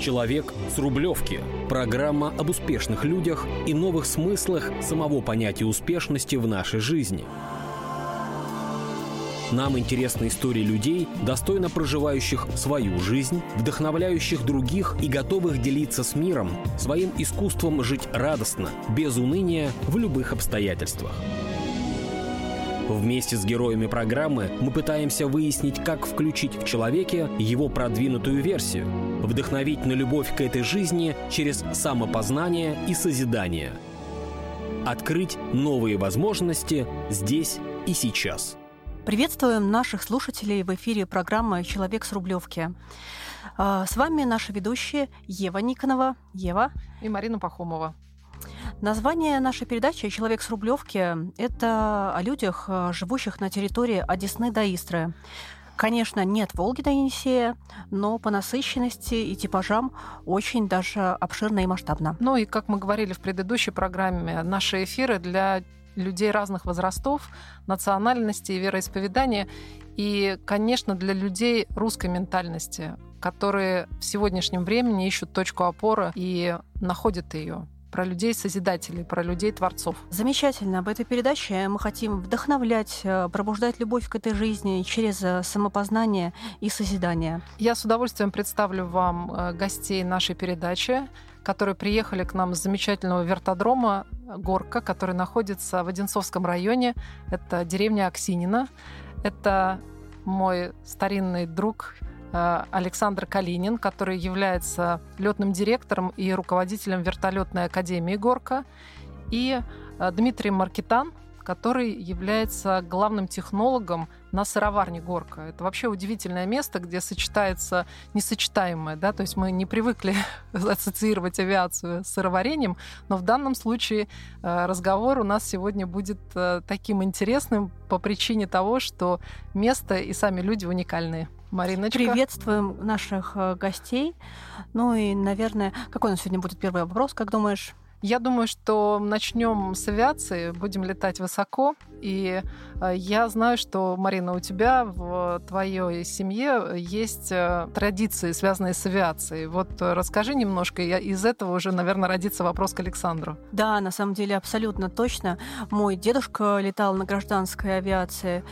«Человек с Рублевки». Программа об успешных людях и новых смыслах самого понятия успешности в нашей жизни. Нам интересны истории людей, достойно проживающих свою жизнь, вдохновляющих других и готовых делиться с миром, своим искусством жить радостно, без уныния, в любых обстоятельствах. Вместе с героями программы мы пытаемся выяснить, как включить в человеке его продвинутую версию, вдохновить на любовь к этой жизни через самопознание и созидание. Открыть новые возможности здесь и сейчас. Приветствуем наших слушателей в эфире программы «Человек с Рублевки». С вами наши ведущие Ева Никонова. Ева. И Марина Пахомова. Название нашей передачи «Человек с Рублевки» — это о людях, живущих на территории от Десны до Истры. Конечно, нет Волги до Енисея, но по насыщенности и типажам очень даже обширно и масштабно. Ну и, как мы говорили в предыдущей программе, наши эфиры для людей разных возрастов, национальностей, вероисповедания и, конечно, для людей русской ментальности, которые в сегодняшнем времени ищут точку опоры и находят ее. Про людей-созидателей, про людей-творцов. Замечательно. Об этой передаче мы хотим вдохновлять, пробуждать любовь к этой жизни через самопознание и созидание. Я с удовольствием представлю вам гостей нашей передачи, которые приехали к нам с замечательного вертодрома «Горка», который находится в Одинцовском районе. Это деревня Аксиньино. Это мой старинный друг Александр Калинин, который является летным директором и руководителем вертолетной академии «Горка», и Дмитрий Маркитан, который является главным технологом на сыроварне «Горка». Это вообще удивительное место, где сочетается несочетаемое, да? То есть мы не привыкли ассоциировать авиацию с сыроварением, но в данном случае разговор у нас сегодня будет таким интересным по причине того, что место и сами люди уникальные. Мариночка. Приветствуем наших гостей. Ну и, наверное, какой у нас сегодня будет первый вопрос, как думаешь? Я думаю, что начнем с авиации, будем летать высоко. И я знаю, что, Марина, у тебя в твоей семье есть традиции, связанные с авиацией. Вот расскажи немножко, из этого уже, наверное, родится вопрос к Александру. Да, на самом деле абсолютно точно. Мой дедушка летал на гражданской авиации,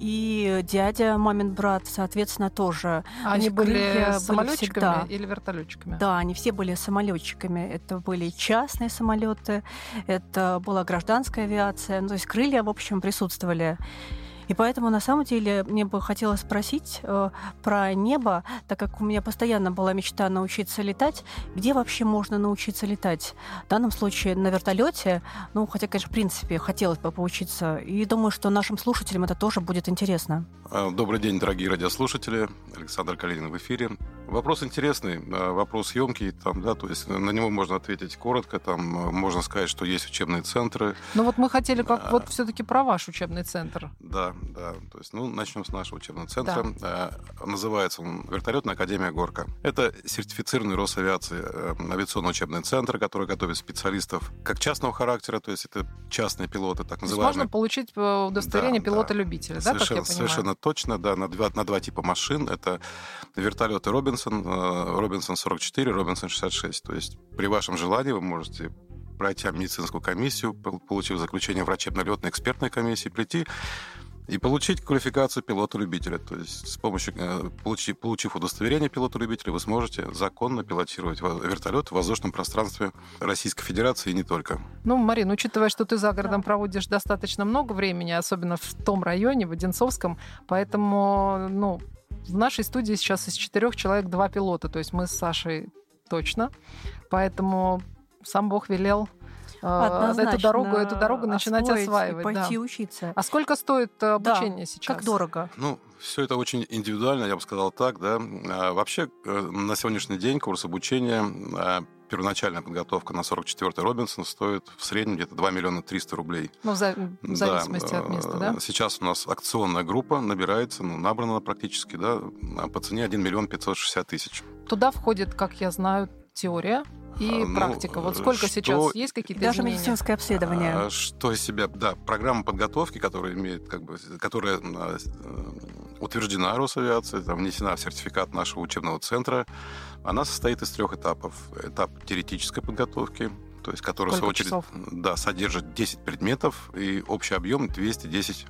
и дядя, мамин брат, соответственно, тоже. Они были самолетчиками или вертолетчиками? Да, они все были самолетчиками. Это были частные самолеты, это была гражданская авиация. Ну, то есть крылья, в общем, присутствовали. И поэтому, на самом деле, мне бы хотелось спросить про небо, так как у меня постоянно была мечта научиться летать. Где вообще можно научиться летать? В данном случае на вертолете. Ну, хотя, конечно, в принципе, хотелось бы поучиться. И думаю, что нашим слушателям это тоже будет интересно. Добрый день, дорогие радиослушатели. Александр Калинин в эфире. Вопрос интересный, вопрос ёмкий. То есть на него можно ответить коротко. Можно сказать, что есть учебные центры. Но вот мы хотели вот всё-таки про ваш учебный центр. Да. То есть, начнем с нашего учебного центра. Да. Называется он «Вертолетная академия Горка». Это сертифицированный Росавиации авиационный учебный центр, который готовит специалистов как частного характера, то есть это частные пилоты, так называемые. То есть можно получить удостоверение пилота-любителя, да, как я понимаю? Совершенно точно, да, на два типа машин. Это вертолеты Робинсон 44, Робинсон 66. То есть при вашем желании вы можете пройти медицинскую комиссию, получив заключение врачебно-летной экспертной комиссии, прийти и получить квалификацию пилота-любителя. То есть получив удостоверение пилота-любителя, вы сможете законно пилотировать вертолет в воздушном пространстве Российской Федерации и не только. Марин, учитывая, что ты за городом проводишь достаточно много времени, особенно в том районе, в Одинцовском, поэтому в нашей студии сейчас из 4 человек 2 пилота. То есть мы с Сашей точно. Поэтому сам Бог велел эту дорогу начинать осваивать. Пойти учиться. А сколько стоит обучение сейчас? Как дорого? Все это очень индивидуально, я бы сказал так. Да. Вообще, на сегодняшний день курс обучения, первоначальная подготовка на 44-й Робинсон стоит в среднем где-то 2 миллиона 300 рублей. В зависимости от места, да? Сейчас у нас акционная группа набирается, набрана практически, да, по цене 1 миллион 560 тысяч. Туда входит, как я знаю, теория и практика. Вот сколько сейчас? Есть какие-то изменения? Даже медицинское обследование. Что из себя? Да, программа подготовки, которая утверждена Росавиация, там внесена в сертификат нашего учебного центра. Она состоит из трех этапов. Этап теоретической подготовки, то есть который в свою очередь содержит 10 предметов и общий объем 210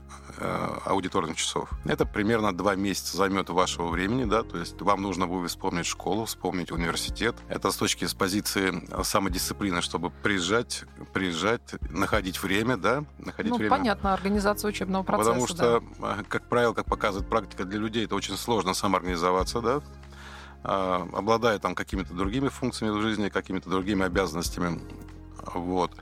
аудиторных часов. Это примерно 2 месяца займет вашего времени, да, то есть вам нужно будет вспомнить школу, вспомнить университет. Это с точки, с позиции самодисциплины, чтобы приезжать, находить время, да, время. Понятно, организация учебного процесса. Потому что, как правило, как показывает практика, для людей это очень сложно самоорганизоваться, да, обладая там какими-то другими функциями в жизни, какими-то другими обязанностями. Вот.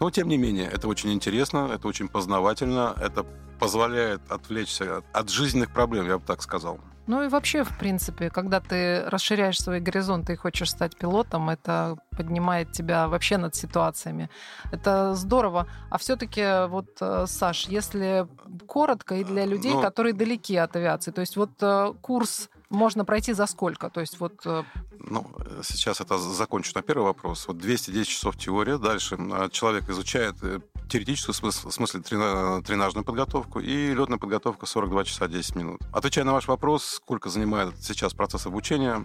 Но, тем не менее, это очень интересно, это очень познавательно, это позволяет отвлечься от жизненных проблем, я бы так сказал. Ну и вообще, в принципе, когда ты расширяешь свои горизонты и хочешь стать пилотом, это поднимает тебя вообще над ситуациями. Это здорово. А все-таки, вот, Саш, если коротко и для людей, которые далеки от авиации, то есть вот курс можно пройти за сколько? То есть вот... Сейчас это закончу на первый вопрос. Вот 210 часов теория. Дальше человек изучает теоретическую, в смысле тренажную подготовку, и летную подготовку 42 часа 10 минут. Отвечая на ваш вопрос, сколько занимает сейчас процесс обучения,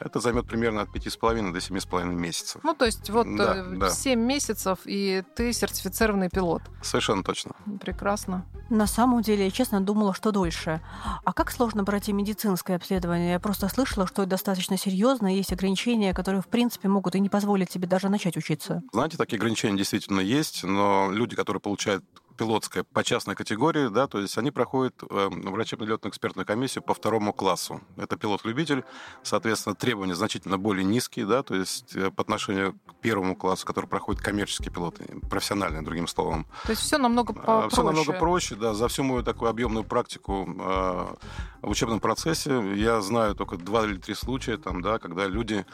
это займет примерно от 5,5 до 7,5 месяцев. Ну, то есть вот да, 7 месяцев, и ты сертифицированный пилот. Совершенно точно. Прекрасно. На самом деле, я честно думала, что дольше. А как сложно пройти медицинское обследование? Я просто слышала, что это достаточно серьезно, и есть ограничения, которые, в принципе, могут и не позволить тебе даже начать учиться. Знаете, такие ограничения действительно есть, но люди, которые получают пилотское по частной категории, да, то есть они проходят врачебно-летную экспертную комиссию по 2 классу. Это пилот-любитель, соответственно, требования значительно более низкие, да, то есть по отношению к 1 классу, который проходит коммерческие пилоты, профессиональные, другим словом. То есть все намного проще. Все намного проще, да. За всю мою такую объемную практику в учебном процессе я знаю только 2 или 3 случая, там, да, когда люди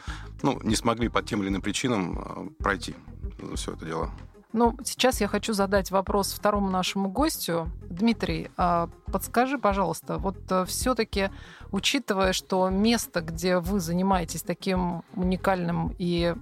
не смогли по тем или иным причинам пройти все это дело. Сейчас я хочу задать вопрос второму нашему гостю. Дмитрий, подскажи, пожалуйста, вот все-таки, учитывая, что место, где вы занимаетесь таким уникальным и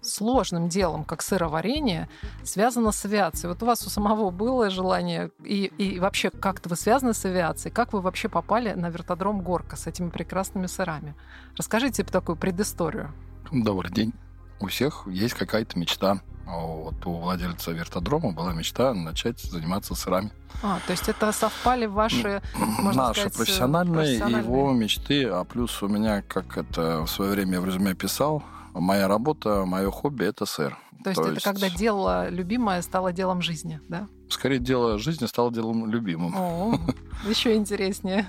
сложным делом, как сыроварение, связано с авиацией. Вот у вас у самого было желание, и вообще как-то вы связаны с авиацией? Как вы вообще попали на вертодром Горка с этими прекрасными сырами? Расскажите такую предысторию. Добрый день. У всех есть какая-то мечта. Вот, у владельца вертодрома была мечта начать заниматься сырами. То есть это совпали ваши, наши профессиональные и его мечты. А плюс у меня, как это в свое время я в резюме писал, моя работа, мое хобби – это сыр. То есть когда дело любимое стало делом жизни, да? Скорее, дело жизни стало делом любимым. Еще интереснее.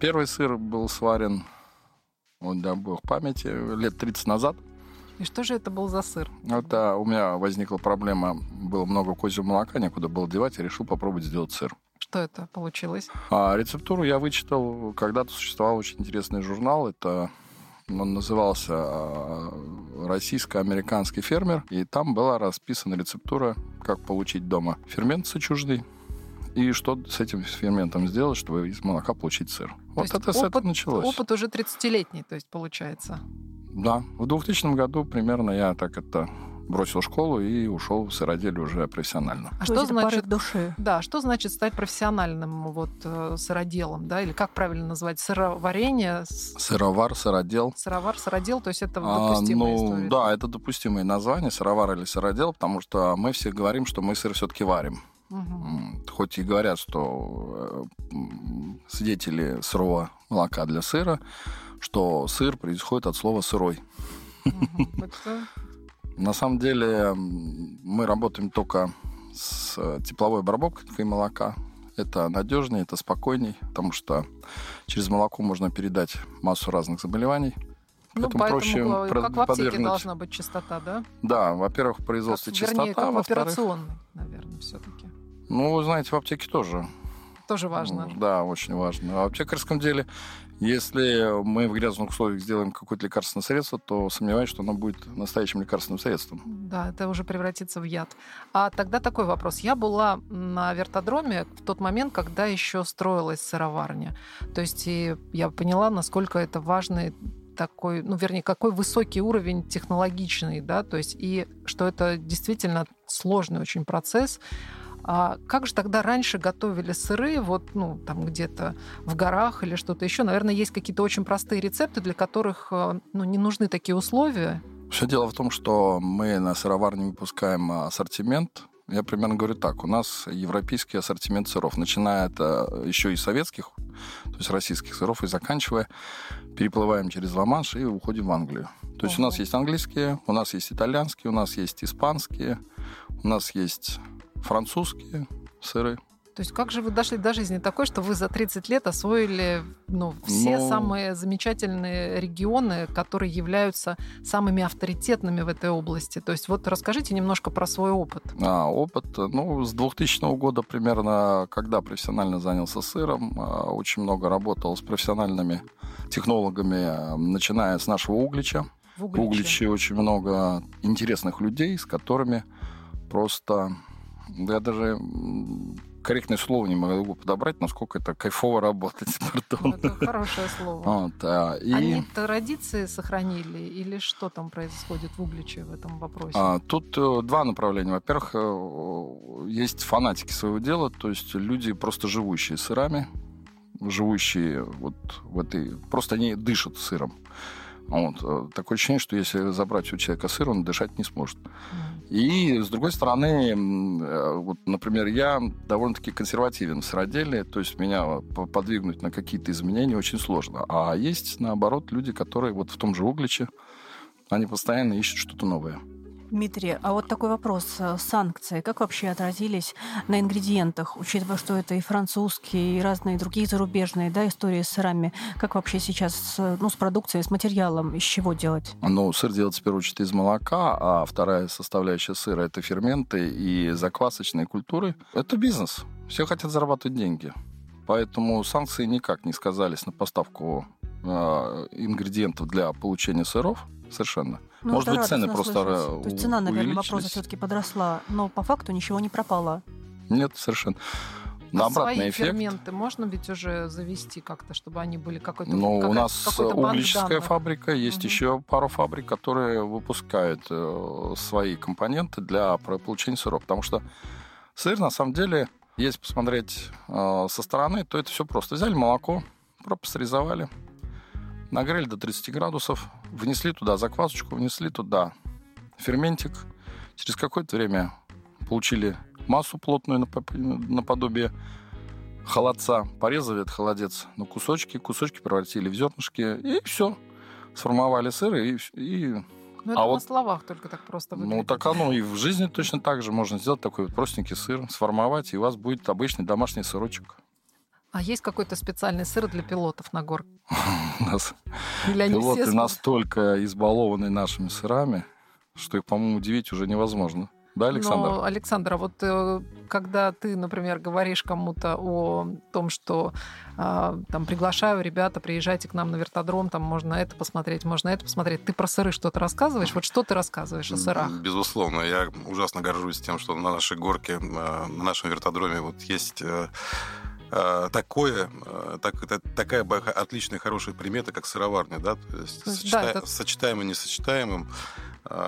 Первый сыр был сварен, дай бог памяти, лет 30 назад. И что же это был за сыр? Это у меня возникла проблема. Было много козьего молока, некуда было девать, и решил попробовать сделать сыр. Что это получилось? Рецептуру я вычитал. Когда-то существовал очень интересный журнал. Он назывался «Российско-американский фермер». И там была расписана рецептура, как получить дома фермент сычужный. И что с этим ферментом сделать, чтобы из молока получить сыр. С этого началось. Опыт уже 30-летний, то есть, получается. Да, в 2000 году примерно я бросил школу и ушел в сыроделие уже профессионально. А что значит души? Да, что значит стать профессиональным сыроделом, да, или как правильно назвать сыроварение? Сыровар, сыродел. Сыровар, сыродел, то есть это допустимая история. Да, это допустимые названия, сыровар или сыродел, потому что мы все говорим, что мы сыр все-таки варим. Угу. Хоть и говорят, что свидетели сырого молока для сыра, что сыр происходит от слова «сырой». На самом деле мы работаем только с тепловой обработкой молока. Это надежнее, это спокойней, потому что через молоко можно передать массу разных заболеваний. Поэтому проще как в аптеке должна быть чистота, да? Да, во-первых, в производстве чистота. Вернее, как в операционной, наверное, все-таки. Вы знаете, в аптеке тоже. Тоже важно. Да, очень важно. В аптекарском деле, если мы в грязных условиях сделаем какое-то лекарственное средство, то сомневаюсь, что оно будет настоящим лекарственным средством. Да, это уже превратится в яд. А тогда такой вопрос. Я была на вертодроме в тот момент, когда еще строилась сыроварня. То есть я поняла, насколько это важный какой высокий уровень технологичный, да, то есть и что это действительно сложный очень процесс, А как же тогда раньше готовили сыры, вот, ну, там где-то в горах или что-то еще? Наверное, есть какие-то очень простые рецепты, для которых, ну, не нужны такие условия. Все дело в том, что мы на сыроварне выпускаем ассортимент. Я примерно говорю так. У нас европейский ассортимент сыров, начиная это еще и советских, то есть российских сыров, и заканчивая, переплываем через Ла-Манш и уходим в Англию. То есть у нас есть английские, у нас есть итальянские, у нас есть испанские, у нас есть французские сыры. То есть как же вы дошли до жизни такой, что вы за 30 лет освоили, ну, все самые замечательные регионы, которые являются самыми авторитетными в этой области? То есть вот расскажите немножко про свой опыт. Опыт, ну, с 2000 года примерно, когда профессионально занялся сыром, очень много работал с профессиональными технологами, начиная с нашего Углича. В Угличе очень много интересных людей, с которыми просто... Я даже корректное слово не могу подобрать, насколько это кайфово работать. Пардон. Это хорошее слово. Вот, и... Они традиции сохранили или что там происходит в Угличе в этом вопросе? Тут два направления. Во-первых, есть фанатики своего дела, то есть люди, просто живущие сырами, живущие вот в этой... Просто они дышат сыром. Вот. Такое ощущение, что если забрать у человека сыр, он дышать не сможет. И, с другой стороны, вот, например, я довольно-таки консервативен в сыроделии, то есть меня подвигнуть на какие-то изменения очень сложно. А есть, наоборот, люди, которые вот в том же Угличе, они постоянно ищут что-то новое. Дмитрий, а вот такой вопрос. Санкции как вообще отразились на ингредиентах, учитывая, что это и французские, и разные другие зарубежные, да, истории с сырами? Как вообще сейчас, ну, с продукцией, с материалом, из чего делать? Ну, сыр делается, в первую очередь, из молока, а вторая составляющая сыра – это ферменты и заквасочные культуры. Это бизнес. Все хотят зарабатывать деньги. Поэтому санкции никак не сказались на поставку ингредиентов для получения сыров совершенно. Ну, может быть, цены просто увеличились. То есть цена, наверное, вопроса все-таки подросла, но по факту ничего не пропало. Нет, совершенно. А свои эффект. Ферменты можно ведь уже завести как-то, чтобы они были какой-то... Ну, у нас угличская фабрика, есть еще пару фабрик, которые выпускают свои компоненты для получения сыров. Потому что сыр, на самом деле, если посмотреть со стороны, то это все просто. Взяли молоко, пастеризовали, нагрели до 30 градусов, внесли туда заквасочку, внесли туда ферментик. Через какое-то время получили массу плотную наподобие холодца. Порезали этот холодец на кусочки, кусочки превратили в зернышки, и все. Сформовали сыр, и... Ну, это на словах только так просто выглядит. Ну, так оно и в жизни точно так же. Можно сделать такой вот простенький сыр, сформовать, и у вас будет обычный домашний сырочек. А есть какой-то специальный сыр для пилотов на горке? У нас пилоты настолько избалованы нашими сырами, что их, по-моему, удивить уже невозможно. Да, Александр? Но, Александр, а вот когда ты, например, говоришь кому-то о том, что там приглашаю, ребята, приезжайте к нам на вертодром, там можно это посмотреть, ты про сыры что-то рассказываешь? Вот что ты рассказываешь о сырах? Безусловно, я ужасно горжусь тем, что на нашей горке, на нашем вертодроме вот есть... Такая отличная, хорошая примета, как сыроварня, да, то есть сочетаемым и несочетаемым.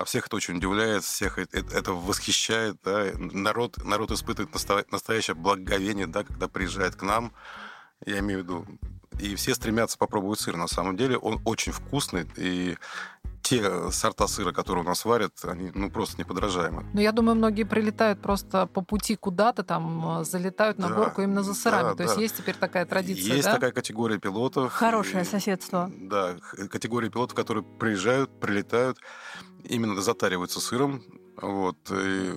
Всех это очень удивляет, всех это восхищает, да? Народ испытывает настоящее благоговение, да, когда приезжает к нам, я имею в виду, и все стремятся попробовать сыр, на самом деле, он очень вкусный, и те сорта сыра, которые у нас варят, они, ну, просто неподражаемы. Ну, я думаю, многие прилетают просто по пути куда-то, там, залетают на горку именно за сырами. То есть есть теперь такая традиция, Есть такая категория пилотов. Хорошее соседство. Да, категория пилотов, которые приезжают, прилетают, именно затариваются сыром, вот, и...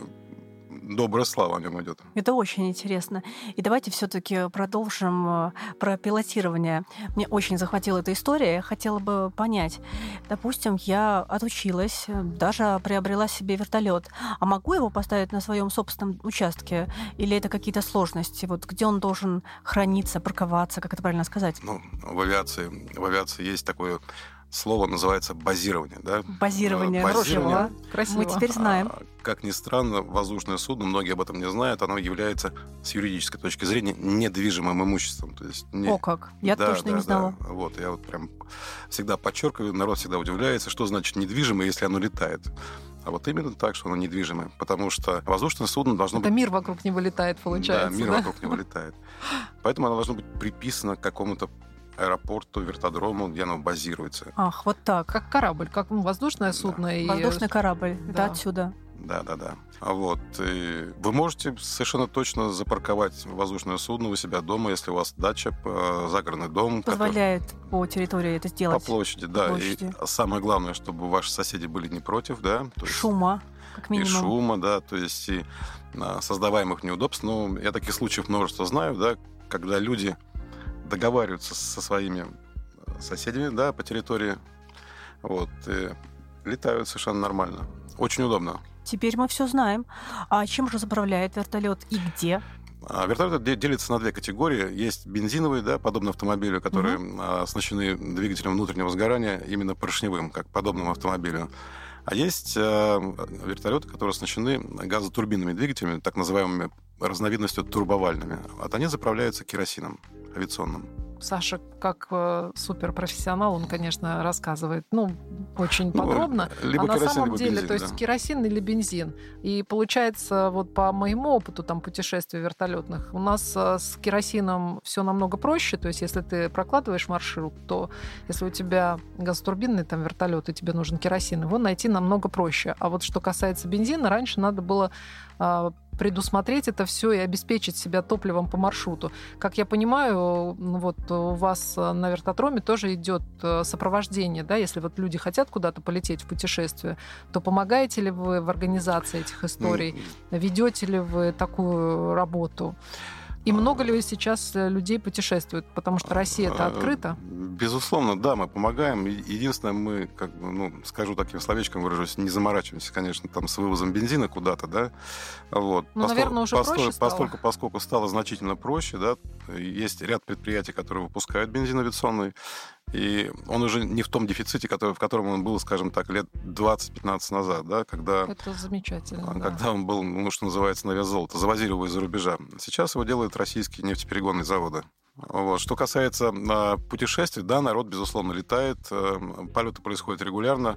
Добрая слава о нем идет. Это очень интересно. И давайте все-таки продолжим про пилотирование. Мне очень захватила эта история. Я хотела бы понять. Допустим, я отучилась, даже приобрела себе вертолет. А могу его поставить на своем собственном участке? Или это какие-то сложности? Вот где он должен храниться, парковаться, как это правильно сказать? Ну, в авиации есть такое слово, называется базирование. Да? Базирование. Хорошо, красиво. Мы теперь знаем. Как ни странно, воздушное судно, многие об этом не знают, оно является с юридической точки зрения недвижимым имуществом. То есть не... О как! Я точно не знала. Да. Вот, я вот прям всегда подчеркиваю, народ всегда удивляется, что значит недвижимое, если оно летает. А вот именно так, что оно недвижимое. Потому что воздушное судно должно быть... Это мир вокруг него летает, получается. Да, мир вокруг него летает. Поэтому оно должно быть приписано к какому-то аэропорту, вертодрому, где оно базируется. Ах, вот так. Как корабль, как воздушное судно. Да. И... Воздушный корабль, да, отсюда. Да. Вот. И вы можете совершенно точно запарковать воздушное судно у себя дома, если у вас дача, загородный дом. Позволяет который... по территории это сделать. По площади, да. По площади. И самое главное, чтобы ваши соседи были не против, да. То есть... Шума, как минимум. И шума, да, то есть и создаваемых неудобств. Но я таких случаев множество знаю, да, когда люди договариваются со своими соседями, да, по территории, вот, и летают совершенно нормально. Очень удобно. Теперь мы все знаем. А чем же заправляет вертолет и где? Вертолет делится на две категории. Есть бензиновые, да, подобно автомобилю, которые оснащены двигателем внутреннего сгорания, именно поршневым, как подобному автомобилю. А есть вертолеты, которые оснащены газотурбинными двигателями, так называемыми разновидностью турбовальными. Вот они заправляются керосином авиационным. Саша, как суперпрофессионал, он, конечно, рассказывает, очень подробно. Либо керосин, на самом деле, бензин, то есть керосин или бензин. И получается, вот по моему опыту там путешествий вертолетных, у нас с керосином все намного проще. То есть, если ты прокладываешь маршрут, то если у тебя газотурбинный там вертолет и тебе нужен керосин, его найти намного проще. А вот что касается бензина, раньше надо было предусмотреть это все и обеспечить себя топливом по маршруту. Как я понимаю, вот у вас на вертотроме тоже идет сопровождение, да? Если вот люди хотят куда-то полететь в путешествие, то помогаете ли вы в организации этих историй? Ведете ли вы такую работу? И много ли сейчас людей путешествует? Потому что Россия это открыта. Безусловно, да, мы помогаем. Единственное, мы, скажу таким словечком, выражусь, не заморачиваемся, конечно, там с вывозом бензина куда-то, да. Вот. Наверное, уже проще стало. Поскольку стало значительно проще, да, есть ряд предприятий, которые выпускают бензин авиационный, и он уже не в том дефиците, в котором он был, скажем так, лет 20-15 назад, да, когда... Это замечательно, когда он был, что называется, на вес золота. Завозили его из-за рубежа. Сейчас его делают российские нефтеперегонные заводы. Вот. Что касается путешествий, да, народ, безусловно, летает, полеты происходят регулярно.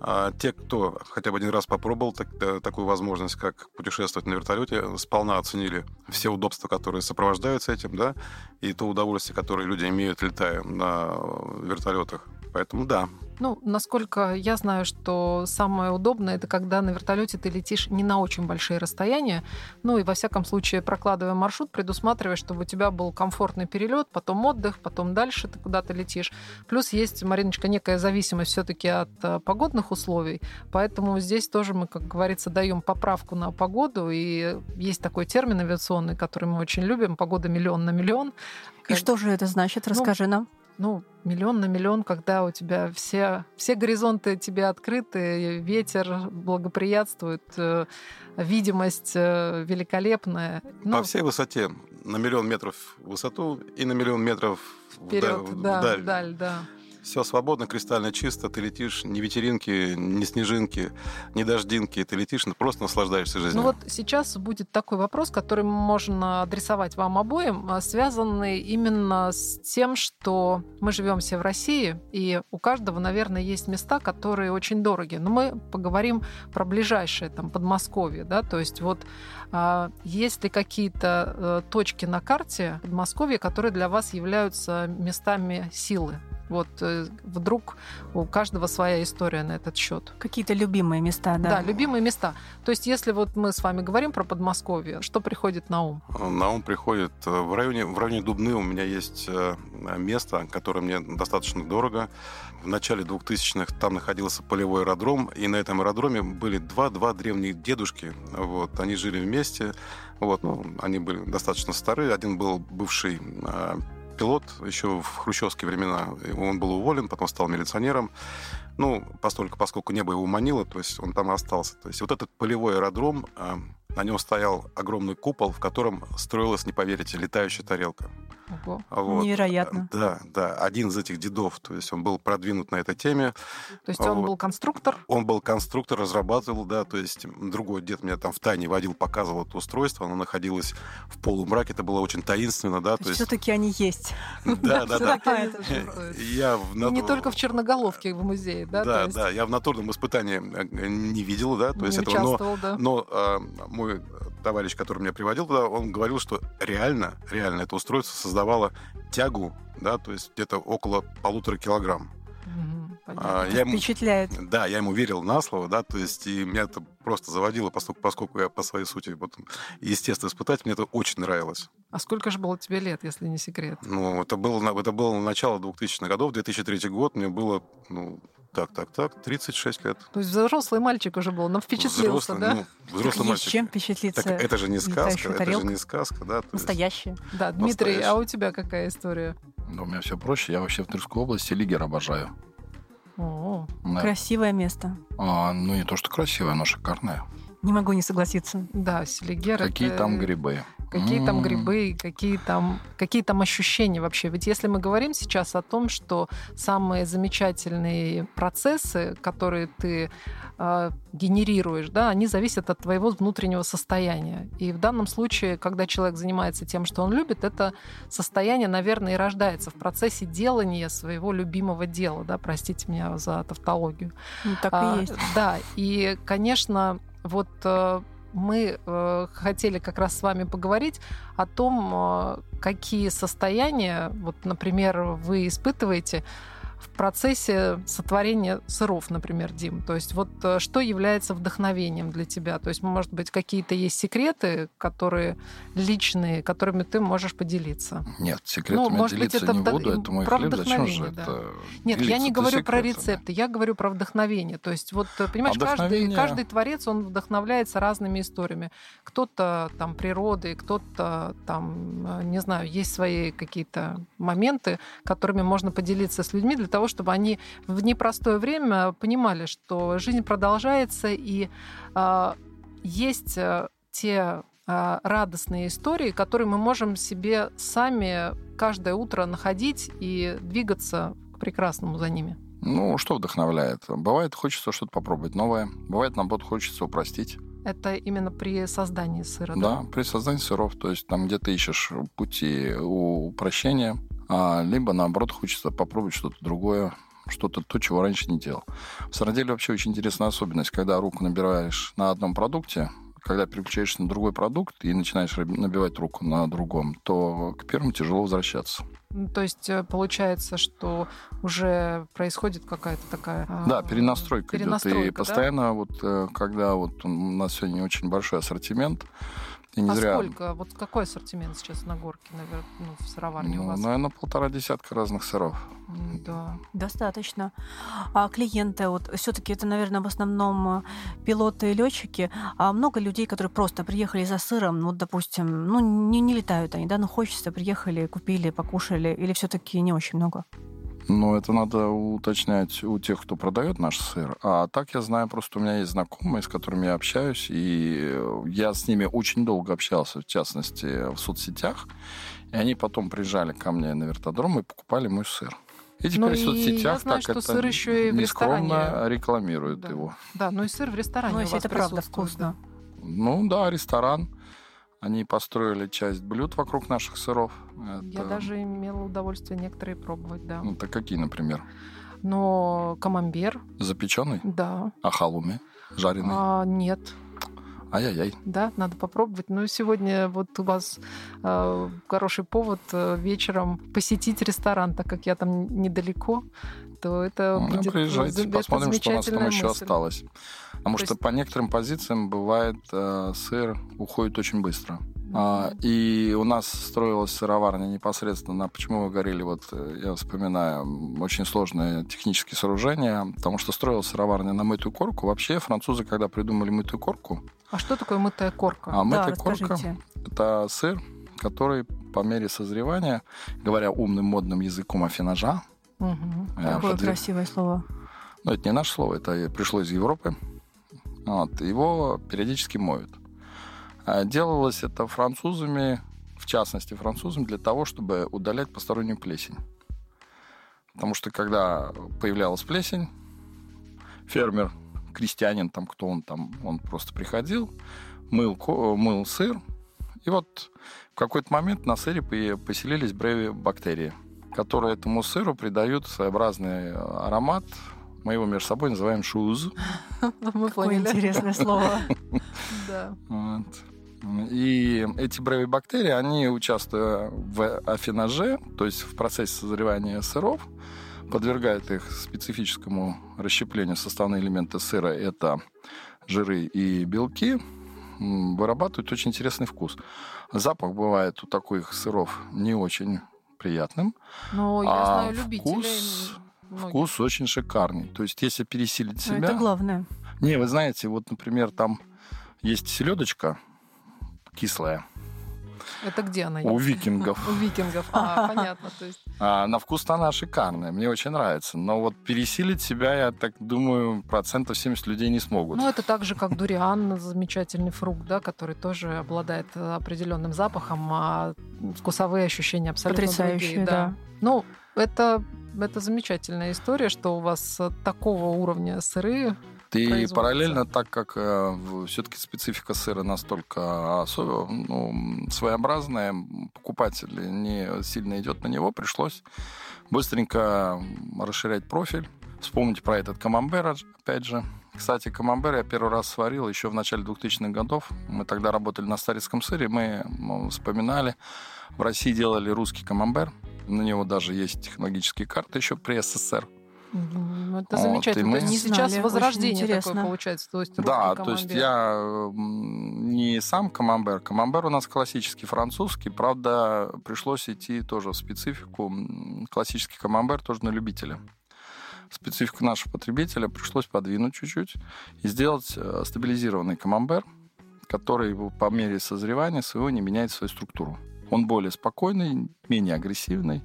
А те, кто хотя бы один раз попробовал такую возможность, как путешествовать на вертолете, сполна оценили все удобства, которые сопровождаются этим, да, и то удовольствие, которое люди имеют, летая на вертолетах. Поэтому да. Насколько я знаю, что самое удобное, это когда на вертолете ты летишь не на очень большие расстояния, и во всяком случае, прокладывая маршрут, предусматривая, чтобы у тебя был комфортный перелет, потом отдых, потом дальше ты куда-то летишь. Плюс есть, Мариночка, некая зависимость все-таки от погодных условий, поэтому здесь тоже мы, как говорится, даем поправку на погоду, и есть такой термин авиационный, который мы очень любим, погода миллион на миллион. И что же это значит? Расскажи нам. Миллион на миллион, когда у тебя все горизонты тебе открыты, ветер благоприятствует, видимость великолепная. По всей высоте, на миллион метров в высоту и на миллион метров вдаль. Да. Все свободно, кристально чисто, ты летишь, ни ветеринки, ни снежинки, ни дождинки, ты летишь, просто наслаждаешься жизнью. Сейчас будет такой вопрос, который можно адресовать вам обоим, связанный именно с тем, что мы живем все в России, и у каждого, наверное, есть места, которые очень дороги. Но мы поговорим про ближайшее, Подмосковье, да, то есть есть ли какие-то точки на карте Подмосковья, которые для вас являются местами силы? Вдруг у каждого своя история на этот счет. Какие-то любимые места, да? Да, любимые места. То есть, если мы с вами говорим про Подмосковье, что приходит на ум? На ум приходит в районе Дубны у меня есть место, которое мне достаточно дорого. В начале 2000-х там находился полевой аэродром, и на этом аэродроме были два древних дедушки. Вот, они жили вместе. Они были достаточно старые. Один был бывший пилот еще в хрущевские времена. Он был уволен, потом стал милиционером. Поскольку небо его манило, то есть он там и остался. То есть этот полевой аэродром, на нем стоял огромный купол, в котором строилась, не поверите, летающая тарелка. Ого, вот. Невероятно. Да, да. Один из этих дедов, то есть он был продвинут на этой теме. То есть он был конструктор? Он был конструктор, разрабатывал, да. То есть другой дед меня там в тайне водил, показывал это устройство. Оно находилось в полумраке. Это было очень таинственно, да. То есть все-таки они есть. Да, да, да. Не только в Черноголовке, в музее, да? Да, да. Я в натурном испытании не видел, да. То есть это. Но мой товарищ, который меня приводил туда, он говорил, что реально это устройство создавало тягу, да, то есть где-то около 1,5 килограмм. Я ему, впечатляет. Да, я ему верил на слово, да, то есть и меня это просто заводило, поскольку я по своей сути вот, естественно испытатель, мне это очень нравилось. А сколько же было тебе лет, если не секрет? Ну, это было начало 2000-х годов, 2003 год, мне было, 36 лет. То есть взрослый мальчик уже был, но впечатлился, взрослый, да? Взрослый так мальчик. Чем впечатлиться? Так это же не сказка, да? Настоящий. Да, Дмитрий, настоящий. А у тебя какая история? Ну, у меня все проще, я вообще в Тверскую область Селигер обожаю. О, да. Красивое место. Ну, не то, что красивое, но шикарное. Не могу не согласиться. Да, Селигер. Какие это... там грибы. Какие там грибы, какие там ощущения вообще. Ведь если мы говорим сейчас о том, что самые замечательные процессы, которые ты генерируешь, да, они зависят от твоего внутреннего состояния. И в данном случае, когда человек занимается тем, что он любит, это состояние, наверное, и рождается в процессе делания своего любимого дела. Да, простите меня за тавтологию. Ну, так и есть. Да, и, конечно, вот... Мы хотели как раз с вами поговорить о том, какие состояния, вот, например, вы испытываете в процессе сотворения сыров, например, Дим. То есть вот что является вдохновением для тебя? То есть, может быть, какие-то есть секреты, которые личные, которыми ты можешь поделиться? Нет, секретами делиться быть, не буду, это мой хлеб. Зачем же да. это? Нет, я не говорю про рецепты, я говорю про вдохновение. То есть вот, понимаешь, каждый творец, он вдохновляется разными историями. Кто-то там природой, кто-то там, не знаю, есть свои какие-то моменты, которыми можно поделиться с людьми, для того, чтобы они в непростое время понимали, что жизнь продолжается, и есть те радостные истории, которые мы можем себе сами каждое утро находить и двигаться к прекрасному за ними. Ну, что вдохновляет? Бывает, хочется что-то попробовать новое, бывает, наоборот, хочется упростить. Это именно при создании сыра, да? Да, при создании сыров, то есть там, где ты ищешь пути упрощения, либо, наоборот, хочется попробовать что-то другое, что-то то, чего раньше не делал. В сыроделе вообще очень интересная особенность, когда руку набираешь на одном продукте, когда переключаешься на другой продукт и начинаешь набивать руку на другом, то к первому тяжело возвращаться. То есть получается, что уже происходит какая-то такая... Да, перенастройка идет. И постоянно, да? Вот, когда вот у нас сегодня очень большой ассортимент, и не зря... сколько? Вот какой ассортимент сейчас на Горке, наверное, в сыроварне у вас? Наверное, 1,5 десятка разных сыров. Да. Достаточно. А клиенты, вот все-таки это, наверное, в основном пилоты и летчики, а много людей, которые просто приехали за сыром, вот, допустим, не летают они, да, но хочется, приехали, купили, покушали, или все-таки не очень много? Ну, это надо уточнять у тех, кто продает наш сыр. А так я знаю, просто у меня есть знакомые, с которыми я общаюсь, и я с ними очень долго общался, в частности, в соцсетях, и они потом приезжали ко мне на вертодром и покупали мой сыр. И теперь в соцсетях я знаю, так это нескромно рекламируют да. его. Да, и сыр в ресторане у вас это правда вкусно. Ну да, ресторан. Они построили часть блюд вокруг наших сыров. Я даже имела удовольствие некоторые пробовать, да. Ну, так какие, например? Камамбер. Запеченный? Да. А халуми? Жареный? Нет. Ай-яй-яй. Да, надо попробовать. Сегодня вот у вас хороший повод вечером посетить ресторан, так как я там недалеко, то это будет приезжайте, посмотрим, что у нас там еще осталось. Потому что по некоторым позициям бывает сыр уходит очень быстро. И у нас строилась сыроварня непосредственно. Почему вы говорили, я вспоминаю, очень сложные технические сооружения, потому что строилась сыроварня на мытую корку. Вообще французы, когда придумали мытую корку... А что такое мытая корка? Мытая корка – это сыр, который по мере созревания, говоря умным модным языком афинажа... Какое красивое слово. Это не наше слово, это пришло из Европы. Его периодически моют. Делалось это французами в частности французам, для того, чтобы удалять постороннюю плесень. Потому что когда появлялась плесень, фермер, крестьянин, там, кто он там, он просто приходил, мыл сыр, и вот в какой-то момент на сыре поселились бактерии, которые этому сыру придают своеобразный аромат. Мы его между собой называем шуз. Какое интересное слово. И эти бревибактерии, они участвуют в аффинаже, то есть в процессе созревания сыров, подвергают их специфическому расщеплению. Составные элементы сыра – это жиры и белки, вырабатывают очень интересный вкус. Запах бывает у таких сыров не очень приятным, но я знаю любителей. Вкус очень шикарный. То есть, если пересилить себя... Это главное. Не, вы знаете, вот, например, там есть селедочка кислая. Это где она есть? У викингов. У викингов, понятно. На вкус-то она шикарная, мне очень нравится. Но вот пересилить себя, я так думаю, 70% людей не смогут. Ну, это так же, как дуриан, замечательный фрукт, да, который тоже обладает определенным запахом, а вкусовые ощущения абсолютно потрясающие, другие. Да. Ну, это замечательная история, что у вас такого уровня сыры. И параллельно, так как все-таки специфика сыра настолько своеобразная, покупатель не сильно идет на него, пришлось быстренько расширять профиль. Вспомнить про этот камамбер, опять же. Кстати, камамбер я первый раз сварил еще в начале 2000-х годов. Мы тогда работали на Старицком сыре, мы вспоминали. В России делали русский камамбер. На него даже есть технологические карты еще при СССР. Это замечательно. То есть сейчас возрождение такое получается. То есть да, камамбер. То есть я не сам камамбер. Камамбер у нас классический французский. Правда, пришлось идти тоже в специфику. Классический камамбер тоже на любителя. Специфику нашего потребителя пришлось подвинуть чуть-чуть и сделать стабилизированный камамбер, который по мере созревания своего не меняет свою структуру. Он более спокойный, менее агрессивный,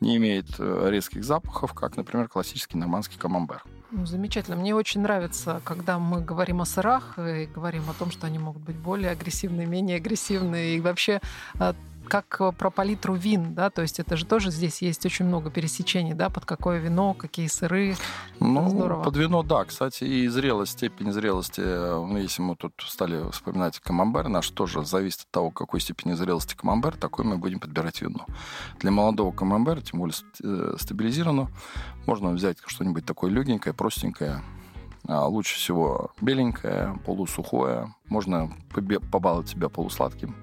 не имеет резких запахов, как, например, классический нормандский камамбер. Ну, замечательно. Мне очень нравится, когда мы говорим о сырах и говорим о том, что они могут быть более агрессивные, менее агрессивные. И вообще, как про палитру вин, да, то есть это же тоже здесь есть очень много пересечений, да, под какое вино, какие сыры. Ну, здорово. Под вино, да, кстати, и зрелость, степень зрелости, если мы тут стали вспоминать камамбер, наш тоже зависит от того, какой степени зрелости камамбер, такой мы будем подбирать вино. Для молодого камамбера, тем более стабилизированного, можно взять что-нибудь такое легенькое, простенькое, лучше всего беленькое, полусухое, можно побаловать себя полусладким.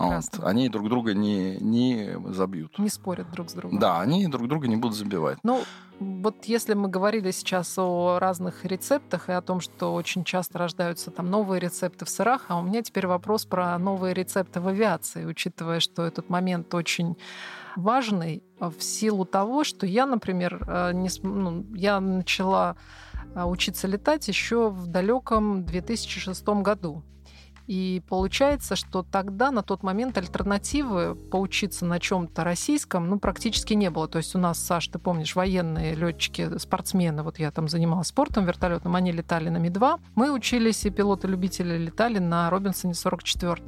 Вот. Они друг друга не забьют. Не спорят друг с другом. Да, они друг друга не будут забивать. Ну, вот если мы говорили сейчас о разных рецептах и о том, что очень часто рождаются там новые рецепты в сырах, а у меня теперь вопрос про новые рецепты в авиации, учитывая, что этот момент очень важный в силу того, что я, например, я начала учиться летать еще в далеком 2006 году. И получается, что тогда, на тот момент, альтернативы поучиться на чем-то российском практически не было. То есть у нас, Саш, ты помнишь, военные летчики, спортсмены, вот я там занималась спортом вертолетным, они летали на Ми-2. Мы учились, и пилоты-любители летали на Робинсоне 44.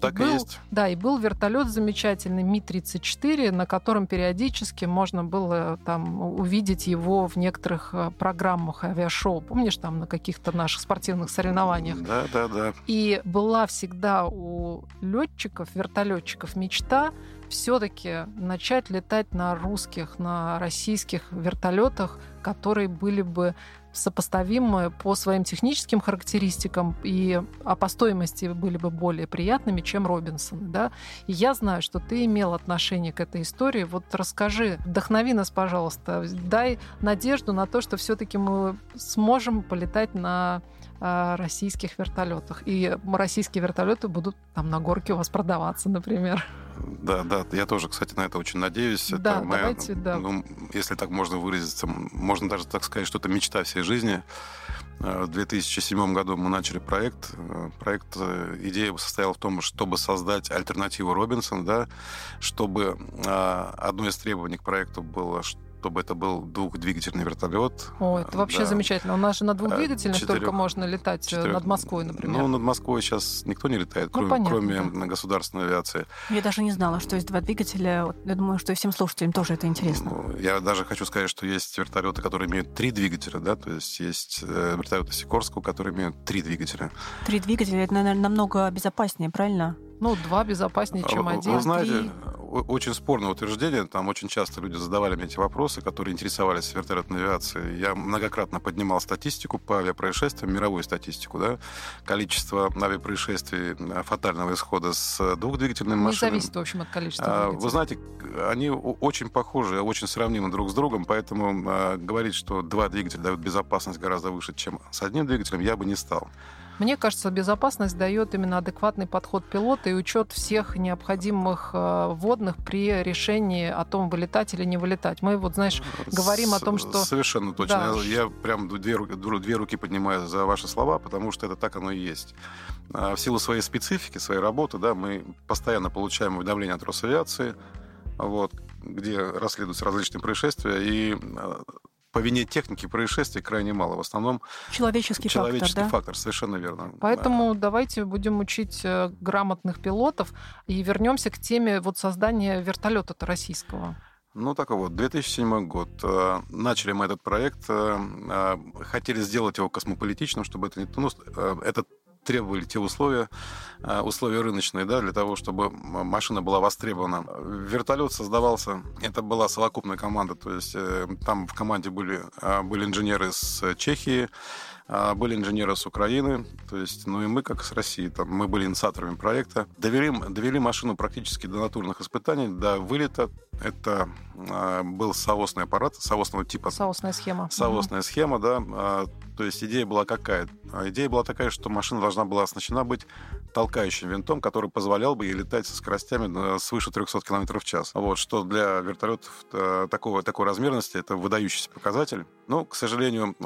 Так и есть. Да, и был вертолет замечательный Ми-34, на котором периодически можно было увидеть его в некоторых программах авиашоу. Помнишь, там на каких-то наших спортивных соревнованиях? Да, да, да. И была всегда у летчиков, вертолетчиков мечта все-таки начать летать на русских, на российских вертолетах, которые были бы сопоставимы по своим техническим характеристикам и по стоимости были бы более приятными, чем Робинсон. Да? И я знаю, что ты имел отношение к этой истории. Вот расскажи, вдохнови нас, пожалуйста, дай надежду на то, что все-таки мы сможем полетать на российских вертолетах. И российские вертолеты будут на Горке у вас продаваться, например. Да, да, я тоже, кстати, на это очень надеюсь. Да, это давайте, моя, да. Если так можно выразиться, можно даже так сказать, что это мечта всей жизни. В 2007 году мы начали проект. Идея состояла в том, чтобы создать альтернативу Робинсону, да, чтобы одно из требований к проекту было, чтобы это был двухдвигательный вертолет. О, это вообще замечательно. У нас же на двухдвигательных только можно летать над Москвой, например. Ну, над Москвой сейчас никто не летает, кроме государственной авиации. Я даже не знала, что есть два двигателя. Я думаю, что и всем слушателям тоже это интересно. Я даже хочу сказать, что есть вертолеты, которые имеют три двигателя, да, то есть вертолеты Сикорского, которые имеют три двигателя. Три двигателя, это, наверное, намного безопаснее, правильно? Ну, два безопаснее, чем один. Вы знаете, очень спорное утверждение. Там очень часто люди задавали мне эти вопросы, которые интересовались вертолетной авиацией. Я многократно поднимал статистику по авиапроисшествиям, мировую статистику, да. Количество авиапроисшествий фатального исхода с двухдвигательными машинами. Не зависит, в общем, от количества двигателей. Вы знаете, они очень похожи, очень сравнимы друг с другом, поэтому говорить, что два двигателя дают безопасность гораздо выше, чем с одним двигателем, я бы не стал. Мне кажется, безопасность дает именно адекватный подход пилота и учет всех необходимых вводных при решении о том, вылетать или не вылетать. Мы вот, знаешь, говорим о том, что... Совершенно точно. Да. Я прям две руки поднимаю за ваши слова, потому что это так оно и есть. В силу своей специфики, своей работы, да, мы постоянно получаем уведомления от Росавиации, вот, где расследуются различные происшествия, и... По вине техники происшествий крайне мало. В основном человеческий фактор, совершенно верно. Поэтому давайте будем учить грамотных пилотов и вернемся к теме вот создания вертолета-то российского. Ну, так вот, 2007 год. Начали мы этот проект. Хотели сделать его космополитичным, чтобы это не... Ну, это требовали те условия рыночные, да, для того, чтобы машина была востребована. Вертолет создавался, это была совокупная команда, то есть там в команде были инженеры с Чехии, были инженеры с Украины, то есть, ну и мы, как с России, там, мы были инициаторами проекта. Довели машину практически до натурных испытаний, до вылета. Это был соосный аппарат, соосного типа. Соосная схема, да. То есть идея была какая? Идея была такая, что машина должна была оснащена быть толкающим винтом, который позволял бы ей летать со скоростями свыше 300 км в час. Вот, что для вертолетов такой размерности это выдающийся показатель. Но, к сожалению,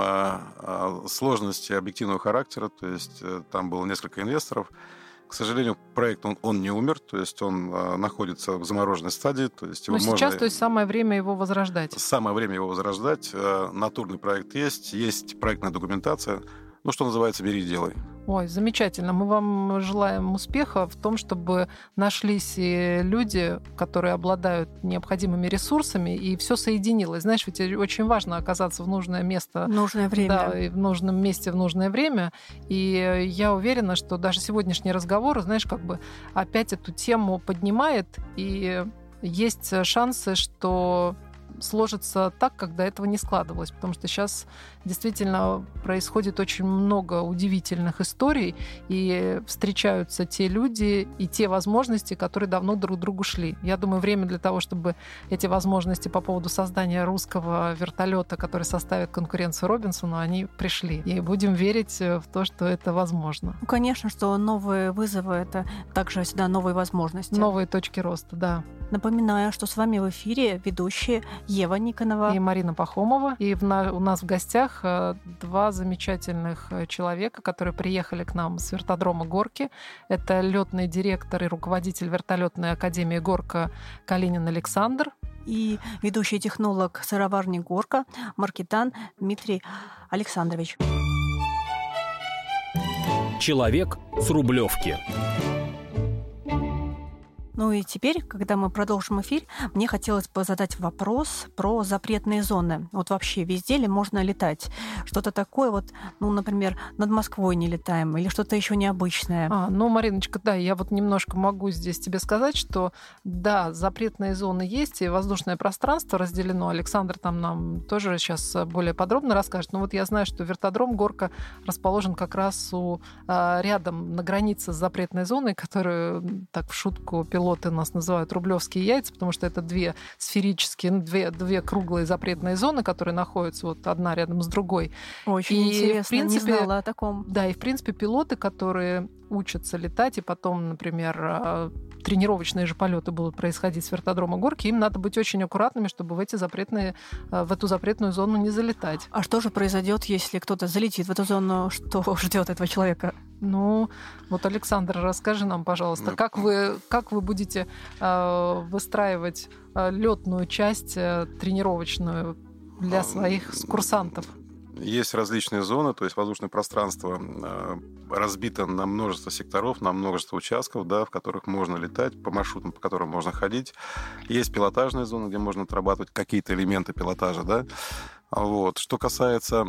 сложности объективного характера, то есть там было несколько инвесторов. К сожалению, проект, он не умер, то есть он находится в замороженной стадии. То есть его сейчас, то есть самое время его возрождать. Самое время его возрождать. Натурный проект есть проектная документация. Ну, что называется, бери и делай. Ой, замечательно. Мы вам желаем успеха в том, чтобы нашлись и люди, которые обладают необходимыми ресурсами, и все соединилось. Знаешь, ведь очень важно оказаться в нужное место. В нужное время. Да, и в нужном месте в нужное время. И я уверена, что даже сегодняшний разговор, знаешь, как бы опять эту тему поднимает, и есть шансы, что... сложится так, как до этого не складывалось, потому что сейчас действительно происходит очень много удивительных историй, и встречаются те люди и те возможности, которые давно друг другу шли. Я думаю, время для того, чтобы эти возможности по поводу создания русского вертолета, который составит конкуренцию Робинсону, они пришли. И будем верить в то, что это возможно. Ну, конечно, что новые вызовы — это также всегда новые возможности. Новые точки роста, да. Напоминаю, что с вами в эфире ведущие Ева Никонова и Марина Пахомова. И у нас в гостях два замечательных человека, которые приехали к нам с вертодрома Горки. Это летный директор и руководитель вертолетной академии Горка Калинин Александр. И ведущий технолог сыроварни Горка Маркитан Дмитрий Александрович. Человек с Рублевки. Ну и теперь, когда мы продолжим эфир, мне хотелось бы задать вопрос про запретные зоны. Вот вообще, везде ли можно летать? Что-то такое, вот, ну, например, над Москвой не летаем или что-то еще необычное? Ну, Мариночка, да, я вот немножко могу здесь тебе сказать, что да, запретные зоны есть, и воздушное пространство разделено. Александр там нам тоже сейчас более подробно расскажет. Но вот я знаю, что вертодром Горка расположен как раз рядом на границе с запретной зоной, которую так в шутку пилоты нас называют рублевские яйца, потому что это две сферические, две круглые запретные зоны, которые находятся вот одна рядом с другой. Очень интересно, не знала о таком. Да, и в принципе пилоты, которые учатся летать и потом, например, тренировочные же полеты будут происходить с вертодрома Горки, им надо быть очень аккуратными, чтобы в эту запретную зону не залетать. А что же произойдет, если кто-то залетит в эту зону? Что ждет этого человека? Ну, вот, Александр, расскажи нам, пожалуйста, как вы будете выстраивать летную часть тренировочную для своих курсантов? Есть различные зоны, то есть воздушное пространство разбито на множество секторов, на множество участков, да, в которых можно летать, по маршрутам, по которым можно ходить. Есть пилотажная зона, где можно отрабатывать какие-то элементы пилотажа, да. Вот. Что касается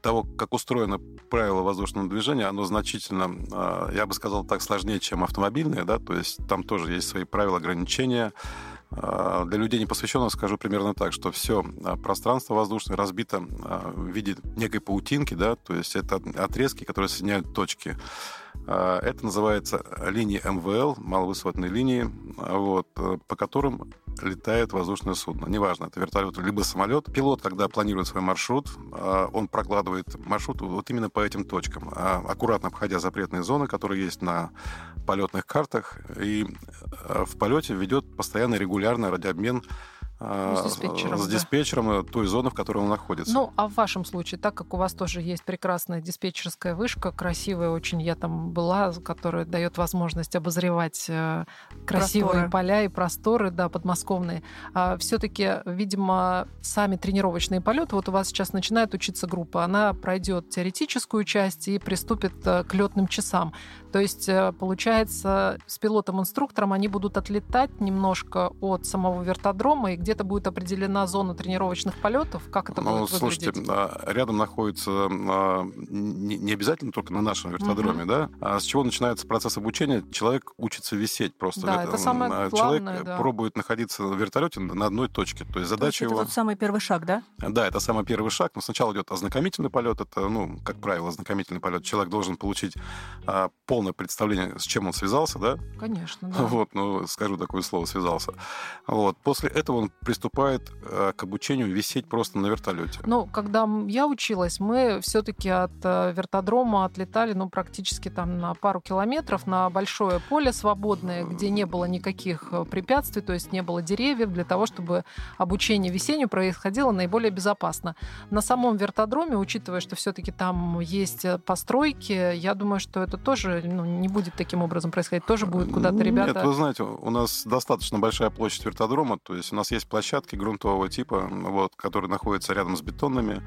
того, как устроено правило воздушного движения, оно значительно, я бы сказал так, сложнее, чем автомобильное, да, то есть там тоже есть свои правила, ограничения. Для людей непосвященных скажу примерно так, что все пространство воздушное разбито в виде некой паутинки, да, то есть это отрезки, которые соединяют точки. Это называется линии МВЛ, маловысотные линии, вот, по которым летает воздушное судно. Неважно, это вертолет либо самолет. Пилот, когда планирует свой маршрут, он прокладывает маршрут вот именно по этим точкам, аккуратно обходя запретные зоны, которые есть на полетных картах, и в полете ведет постоянно регулярный радиообмен с диспетчером той зоны, в которой он находится. Ну, а в вашем случае, так как у вас тоже есть прекрасная диспетчерская вышка, красивая очень, я там была, которая дает возможность обозревать красивые поля и просторы, да, подмосковные. Все-таки, видимо, сами тренировочные полеты, вот у вас сейчас начинает учиться группа, она пройдет теоретическую часть и приступит к летным часам. То есть, получается, с пилотом-инструктором они будут отлетать немножко от самого вертодрома, и где-то будет определена зона тренировочных полетов. Как это будет выглядеть? Слушайте, рядом находится не обязательно только на нашем вертодроме, да? А с чего начинается процесс обучения? Человек учится висеть просто. Да, это самое главное. Человек пробует находиться в вертолете на одной точке. То есть задача его... Это тот самый первый шаг, да? Да, это самый первый шаг. Но сначала идет ознакомительный полет. Это, как правило, ознакомительный полет. Человек должен получить полное представление, с чем он связался, да? Конечно, да. Вот, скажу такое слово, связался. Вот. После этого он приступает к обучению висеть просто на вертолете. Когда я училась, мы все-таки от вертодрома отлетали, практически там на пару километров на большое поле свободное, где не было никаких препятствий, то есть не было деревьев, для того, чтобы обучение висению происходило наиболее безопасно. На самом вертодроме, учитывая, что все-таки там есть постройки, я думаю, что это тоже не будет таким образом происходить, тоже будет куда-то ребята... Нет, вы знаете, у нас достаточно большая площадь вертодрома, то есть у нас есть площадки грунтового типа, которые находятся рядом с бетонными,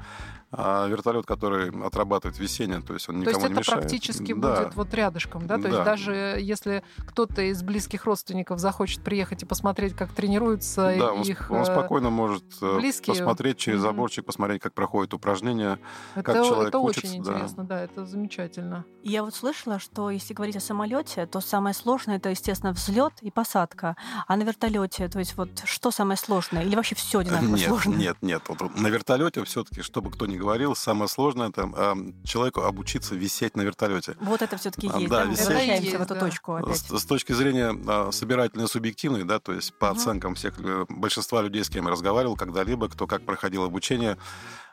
а вертолет, который отрабатывает весеннее, то есть он никому не мешает. То есть это практически будет рядышком, да? То есть даже если кто-то из близких родственников захочет приехать и посмотреть, как тренируются их близкие... Да, он спокойно может посмотреть через заборчик, посмотреть, как проходит упражнение, как человек учится. Это очень интересно, да, это замечательно. Я вот слышала, что если говорить о самолете, то самое сложное — это, естественно, взлет и посадка. А на вертолете, то есть что самое сложное? Или вообще все одинаково сложное? Нет. Вот на вертолете все-таки, чтобы кто ни говорил, самое сложное — это человеку обучиться висеть на вертолете. Вот это все-таки есть. Да, мы возвращаемся в эту точку опять. С точки зрения собирательно-субъективной, да, то есть по оценкам всех, большинства людей, с кем я разговаривал когда-либо, кто как проходил обучение,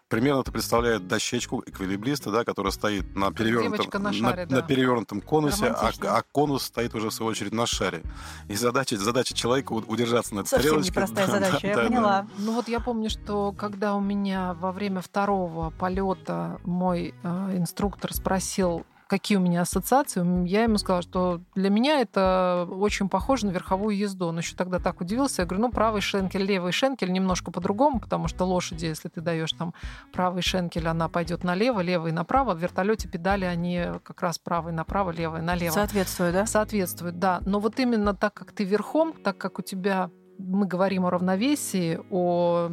примерно это представляет дощечку эквилибриста, да, которая стоит на перевернутом, на перевернутом конусе, а конус стоит уже в свою очередь на шаре. И задача человека удержаться на этой тарелочке. Совсем непростая задача, я поняла. Я помню, что когда у меня во время второго полета мой инструктор спросил, какие у меня ассоциации, я ему сказала, что для меня это очень похоже на верховую езду. Он еще тогда так удивился. Я говорю, правый шенкель, левый шенкель немножко по-другому, потому что лошади, если ты даешь там правый шенкель, она пойдет налево, левый направо. В вертолете педали, они как раз правый направо, левый налево. Соответствует, да? Соответствует, да. Но вот именно так, как ты верхом, так как у тебя... Мы говорим о равновесии, о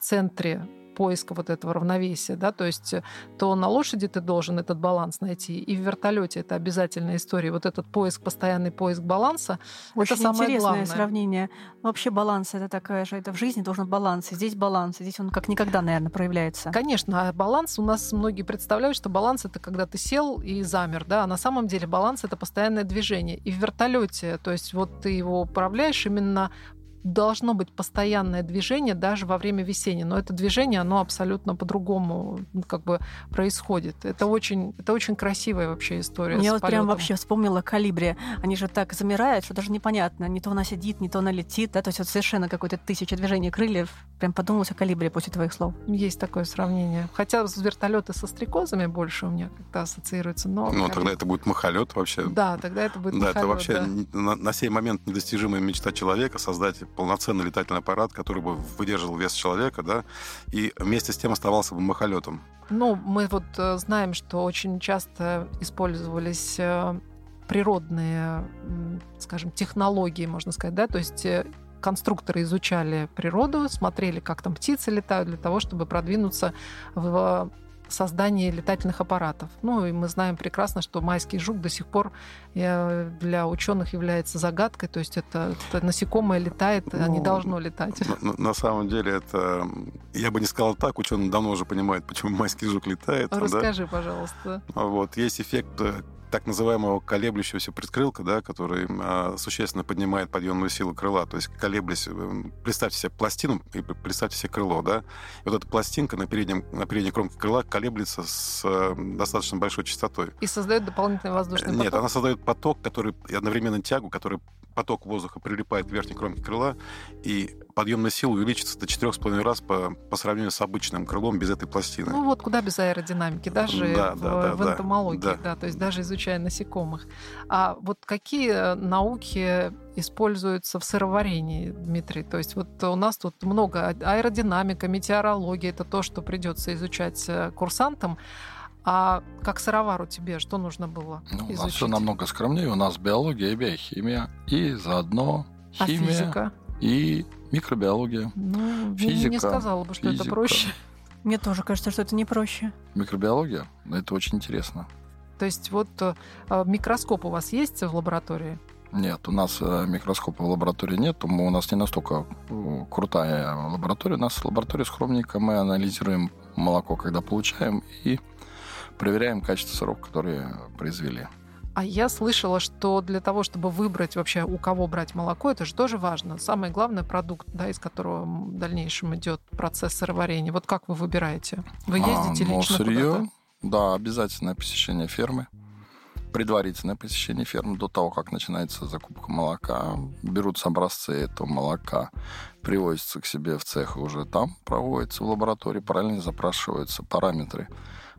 центре поиска вот этого равновесия, да, то есть то на лошади ты должен этот баланс найти, и в вертолете это обязательная история. Вот этот постоянный поиск баланса, очень это самое интересное главное. Сравнение. Вообще баланс, это такая же, это в жизни должен баланс, и здесь баланс, и здесь он как никогда, наверное, проявляется. Конечно, а баланс, у нас многие представляют, что баланс — это когда ты сел и замер, да, а на самом деле баланс — это постоянное движение. И в вертолете, то есть вот ты его управляешь именно должно быть постоянное движение даже во время весенней. Но это движение, оно абсолютно по-другому как бы происходит. Это очень красивая вообще история. Я вот прям вообще вспомнила «Колибри». Они же так замирают, что даже непонятно. Не то она сидит, не то она летит. Да? То есть вот совершенно какое-то тысяча движений крыльев. Прям подумалось о «Колибри» после твоих слов. Есть такое сравнение. Хотя вертолеты со стрекозами больше у меня как-то ассоциируются. Но тогда это будет махолет вообще. Да, тогда это будет махолет. Это вообще на сей момент недостижимая мечта человека — создать полноценный летательный аппарат, который бы выдерживал вес человека, да, и вместе с тем оставался бы махолетом. Ну, мы вот знаем, что очень часто использовались природные, скажем, технологии, можно сказать, да, то есть конструкторы изучали природу, смотрели, как там птицы летают, для того, чтобы продвинуться в создании летательных аппаратов. Ну, и мы знаем прекрасно, что майский жук до сих пор для ученых является загадкой, то есть это насекомое летает, а не должно летать. На самом деле это... Я бы не сказал так, ученые давно уже понимают, почему майский жук летает. Расскажи, да? Пожалуйста. Вот, есть эффект так называемого колеблющегося предкрылка, да, который существенно поднимает подъемную силу крыла. То есть колеблясь, представьте себе пластину и представьте себе крыло. Да? И вот эта пластинка на передней кромке крыла колеблется с достаточно большой частотой. И создает дополнительный воздушный поток? Нет, она создает поток, который и одновременно тягу, который поток воздуха прилипает к верхней кромке крыла, и подъемная сила увеличится до 4,5 раз по сравнению с обычным крылом без этой пластины. Ну вот куда без аэродинамики, даже в энтомологии, да, то есть даже изучая насекомых. А вот какие науки используются в сыроварении, Дмитрий? То есть вот у нас тут много аэродинамика, метеорология, это то, что придется изучать курсантам. А как сыровару тебе что нужно было изучить? У нас все намного скромнее. У нас биология и биохимия, и заодно химия, физика? И микробиология. Ну, физика, я не сказала бы, что это проще. Мне тоже кажется, что это не проще. Микробиология? Это очень интересно. То есть вот микроскоп у вас есть в лаборатории? Нет, у нас микроскопа в лаборатории нет. У нас не настолько крутая лаборатория. У нас лаборатория скромненькая. Мы анализируем молоко, когда получаем, и проверяем качество сыров, которые произвели. А я слышала, что для того, чтобы выбрать вообще, у кого брать молоко, это же тоже важно. Самое главное — продукт, да, из которого в дальнейшем идет процесс сыроварения. Вот как вы выбираете? Вы ездите лично сырье, куда-то? Да, обязательное посещение фермы. Предварительное посещение фермы до того, как начинается закупка молока. Берутся образцы этого молока, привозятся к себе в цех и уже там проводятся в лаборатории. Параллельно запрашиваются параметры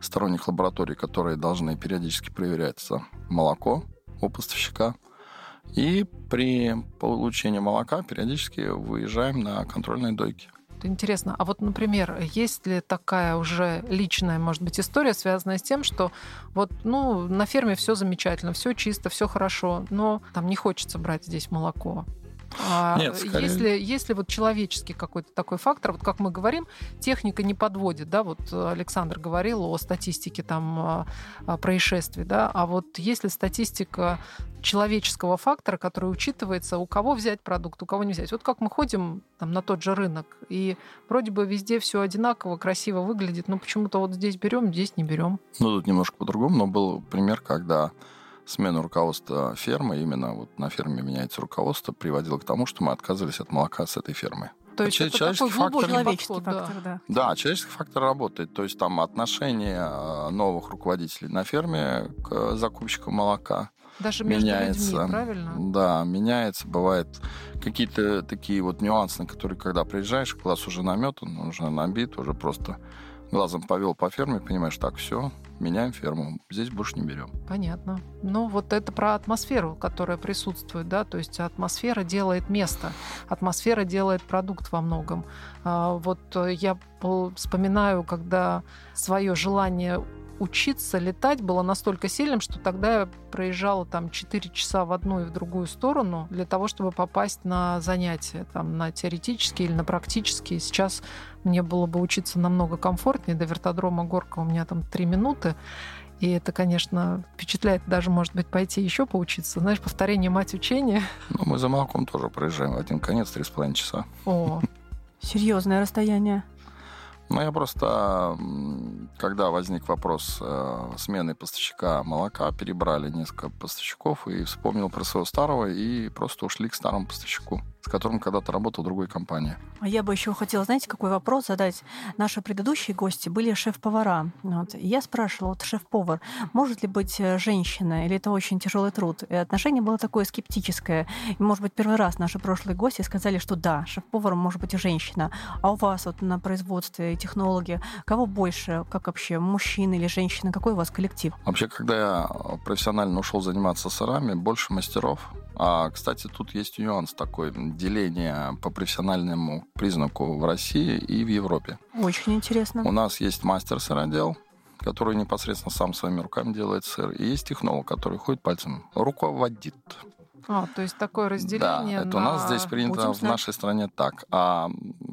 сторонних лабораторий, которые должны периодически проверяться. Молоко у поставщика. И при получении молока периодически выезжаем на контрольные дойки. Интересно. А вот, например, есть ли такая уже личная, может быть, история, связанная с тем, что вот, ну, на ферме все замечательно, все чисто, все хорошо, но там не хочется брать здесь молоко? А нет, скорее. Если вот человеческий какой-то такой фактор, вот как мы говорим, техника не подводит, да, вот Александр говорил о статистике там происшествий, да, а вот если статистика человеческого фактора, который учитывается, у кого взять продукт, у кого не взять. Вот как мы ходим там на тот же рынок, и вроде бы везде все одинаково, красиво выглядит, но почему-то вот здесь берем, здесь не берем. Ну, тут немножко по-другому, но был пример, когда смену руководства фермы, именно вот на ферме меняется руководство, приводило к тому, что мы отказывались от молока с этой фермы. То есть это человеческий такой глубокий человеческий фактор, да. Да, человеческий фактор работает. То есть там отношение новых руководителей на ферме к закупщикам молока даже между людьми, правильно? Да, меняется. Бывают какие-то такие вот нюансы, на которые, когда приезжаешь, класс уже наметан, он уже набит, уже просто глазом повел по ферме, понимаешь, так, все, меняем ферму, здесь больше не берем. Понятно. Ну, вот это про атмосферу, которая присутствует, да, то есть атмосфера делает место, атмосфера делает продукт во многом. Вот я вспоминаю, когда свое желание учиться летать было настолько сильным, что тогда я проезжала там 4 часа в одну и в другую сторону для того, чтобы попасть на занятия, там, на теоретические или на практические. Сейчас мне было бы учиться намного комфортнее. До вертодрома Горка у меня там 3 минуты. И это, конечно, впечатляет. Даже, может быть, пойти еще поучиться. Знаешь, повторение — мать учения. Ну, мы за молоком тоже проезжаем. Один конец, 3,5 часа. О, серьезное расстояние. Ну, я просто, когда возник вопрос смены поставщика молока, перебрали несколько поставщиков и вспомнил про своего старого, и просто ушли к старому поставщику. с которым когда-то работал в другой компании. Я бы еще хотела, знаете, какой вопрос задать? Наши предыдущие гости были шеф-повара. Вот. Я спрашивала, вот шеф-повар, может ли быть женщина, или это очень тяжелый труд? И отношение было такое скептическое. И, может быть, первый раз наши прошлые гости сказали, что да, шеф-поваром может быть и женщина. А у вас вот на производстве технологи, кого больше, как вообще, мужчины или женщины? Какой у вас коллектив? Вообще, когда я профессионально ушел заниматься сырами, больше мастеров. А, кстати, тут есть нюанс такой, деление по профессиональному признаку в России и в Европе. Очень интересно. У нас есть мастер-сыродел, который непосредственно сам своими руками делает сыр, и есть технолог, который ходит пальцем, руководит. А, то есть такое разделение. Да, это у нас здесь принято в нашей стране так. А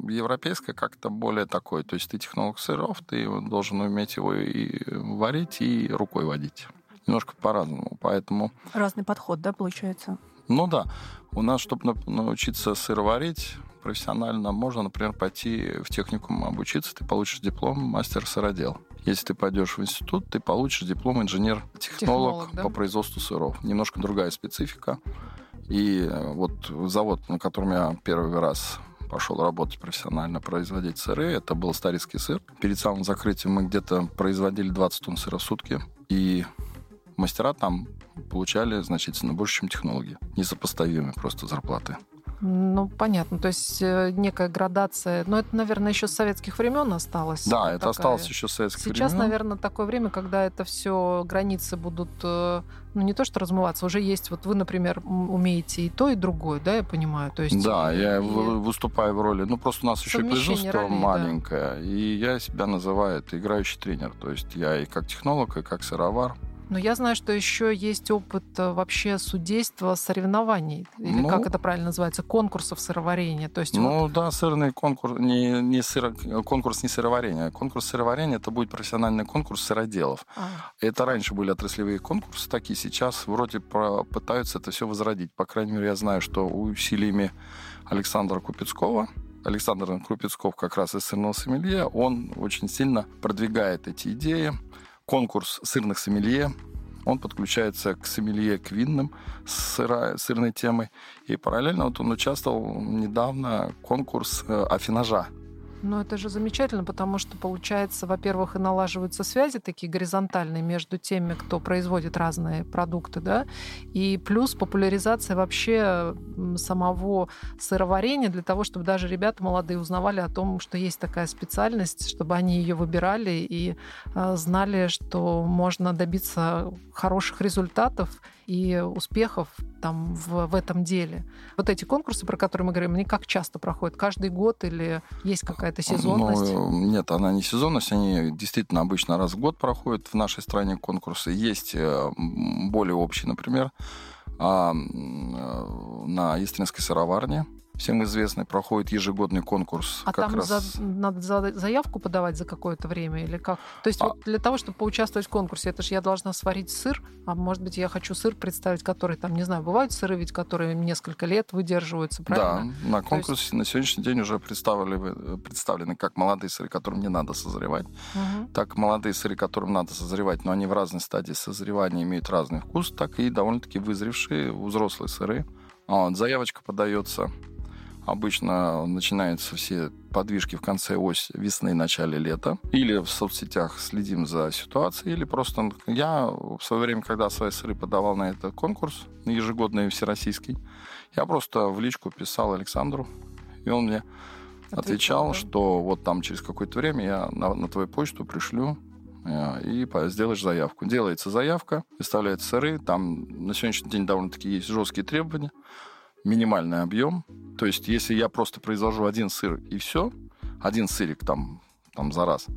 европейское как-то более такое. То есть ты технолог сыров, ты должен уметь его и варить, и рукой водить. Немножко по-разному, поэтому... Разный подход, да, получается? Ну да. У нас, чтобы научиться сыр варить профессионально, можно, например, пойти в техникум обучиться, ты получишь диплом мастер-сыродел. Если ты пойдешь в институт, ты получишь диплом инженер-технолог по производству сыров. Немножко другая специфика. И вот завод, на котором я первый раз пошел работать профессионально, производить сыры, это был Старицкий сыр. Перед самым закрытием мы где-то производили 20 тонн сыра в сутки. И мастера там получали значительно больше, чем технологи. Несопоставимые просто зарплаты. Ну, понятно. То есть некая градация. Но это, наверное, еще с советских времен осталось. Да, это осталось еще с советских времен. Сейчас, наверное, такое время, когда это все границы будут, ну, не то что размываться, уже есть... Вот вы, например, умеете и то, и другое, да, я понимаю? То есть, да, я выступаю в роли... Ну, просто у нас еще и производство маленькое. Да. И я себя называю это играющий тренер. То есть я и как технолог, и как сыровар. Но я знаю, что еще есть опыт вообще судейства соревнований, или ну, как это правильно называется, конкурсов сыроварения. То есть ну вот... да, сырный конкурс, конкурс не сыроварения. Конкурс сыроварения – это будет профессиональный конкурс сыроделов. Это раньше были отраслевые конкурсы такие, сейчас вроде пытаются это все возродить. По крайней мере, я знаю, что усилиями Александра Купецкова, Александр Купецков как раз из сырного сомелье, он очень сильно продвигает эти идеи. Конкурс сырных сомелье, он подключается к сомелье, к винным сырной темой. И параллельно вот он участвовал недавно в конкурс афинажа. Ну, это же замечательно, потому что, получается, во-первых, и налаживаются связи такие горизонтальные между теми, кто производит разные продукты, да, и плюс популяризация вообще самого сыроварения для того, чтобы даже ребята молодые узнавали о том, что есть такая специальность, чтобы они ее выбирали и знали, что можно добиться хороших результатов и успехов там в этом деле. Вот эти конкурсы, про которые мы говорим, они как часто проходят? Каждый год или есть какая-то сезонность? Ну, нет, она не сезонность, они действительно обычно раз в год проходят в нашей стране конкурсы. Есть более общие, например, на Истринской сыроварне. Всем известный, проходит ежегодный конкурс. А как там раз... надо заявку подавать за какое-то время или как? То есть вот для того, чтобы поучаствовать в конкурсе, это же я должна сварить сыр, а может быть я хочу сыр представить, который там, не знаю, бывают сыры ведь, которые несколько лет выдерживаются, правильно? Да, на конкурсе на сегодняшний день уже представлены как молодые сыры, которым не надо созревать, так молодые сыры, которым надо созревать, но они в разной стадии созревания имеют разный вкус, так и довольно-таки вызревшие взрослые сыры. Вот, заявочка подается. Обычно начинаются все подвижки в конце весны, начале лета. Или в соцсетях следим за ситуацией, или просто... Я в свое время, когда свои сыры подавал на этот конкурс, ежегодный всероссийский, я просто в личку писал Александру, и он мне отвечал, да, что вот там через какое-то время я на твою почту пришлю и сделаешь заявку. Делается заявка, выставляют сыры, там на сегодняшний день довольно-таки есть жесткие требования, минимальный объем. То есть, если я просто произвожу один сыр и все, один сырик там за раз,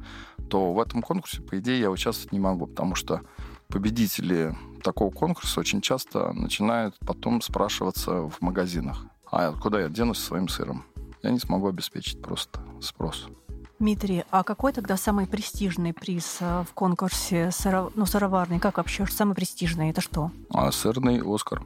то в этом конкурсе, по идее, я участвовать не могу, потому что победители такого конкурса очень часто начинают потом спрашиваться в магазинах, а куда я денусь со своим сыром? Я не смогу обеспечить просто спрос. Дмитрий, а какой тогда самый престижный приз в конкурсе сыроварный? Как вообще? Самый престижный? Это что? Сырный Оскар.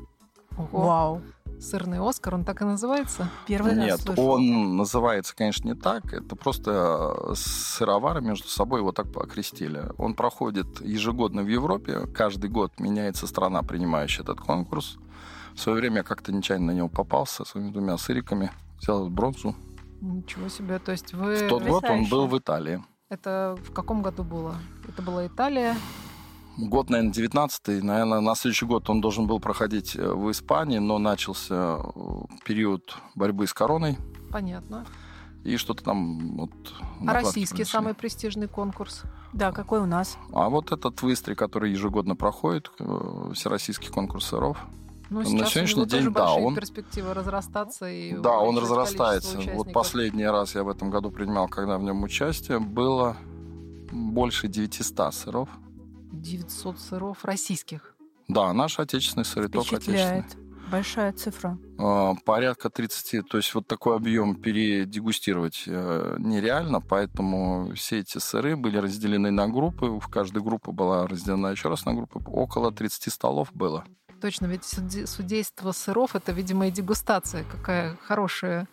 Ого. Вау. Сырный Оскар, он так и называется? Первый раз слышу. Нет, он называется, конечно, не так. Это просто сыровары между собой его так окрестили. Он проходит ежегодно в Европе. Каждый год меняется страна, принимающая этот конкурс. В свое время я как-то нечаянно на него попался своими двумя сыриками, взял бронзу. Ничего себе, то есть вы... В тот год он был в Италии. Это в каком году было? Это была Италия? Год, наверное, 19-й. Наверное, на следующий год он должен был проходить в Испании, но начался период борьбы с короной. Понятно. И что-то там... Вот, а российский принесли. Самый престижный конкурс? Да, какой у нас? А вот этот в Истре, который ежегодно проходит, всероссийский конкурс сыров. Ну, сейчас на сегодняшний день, да, он... перспективы разрастаться. И да, он разрастается. Вот последний раз я в этом году принимал, когда в нем участие, было больше 900 сыров. 900 сыров российских? Да, наш отечественный сыр, итог отечественный. Большая цифра. Порядка 30. То есть вот такой объем передегустировать нереально, поэтому все эти сыры были разделены на группы. В каждой группе была разделена еще раз на группы. Около 30 столов было. Точно, ведь судейство сыров – это, видимо, и дегустация. Какая хорошая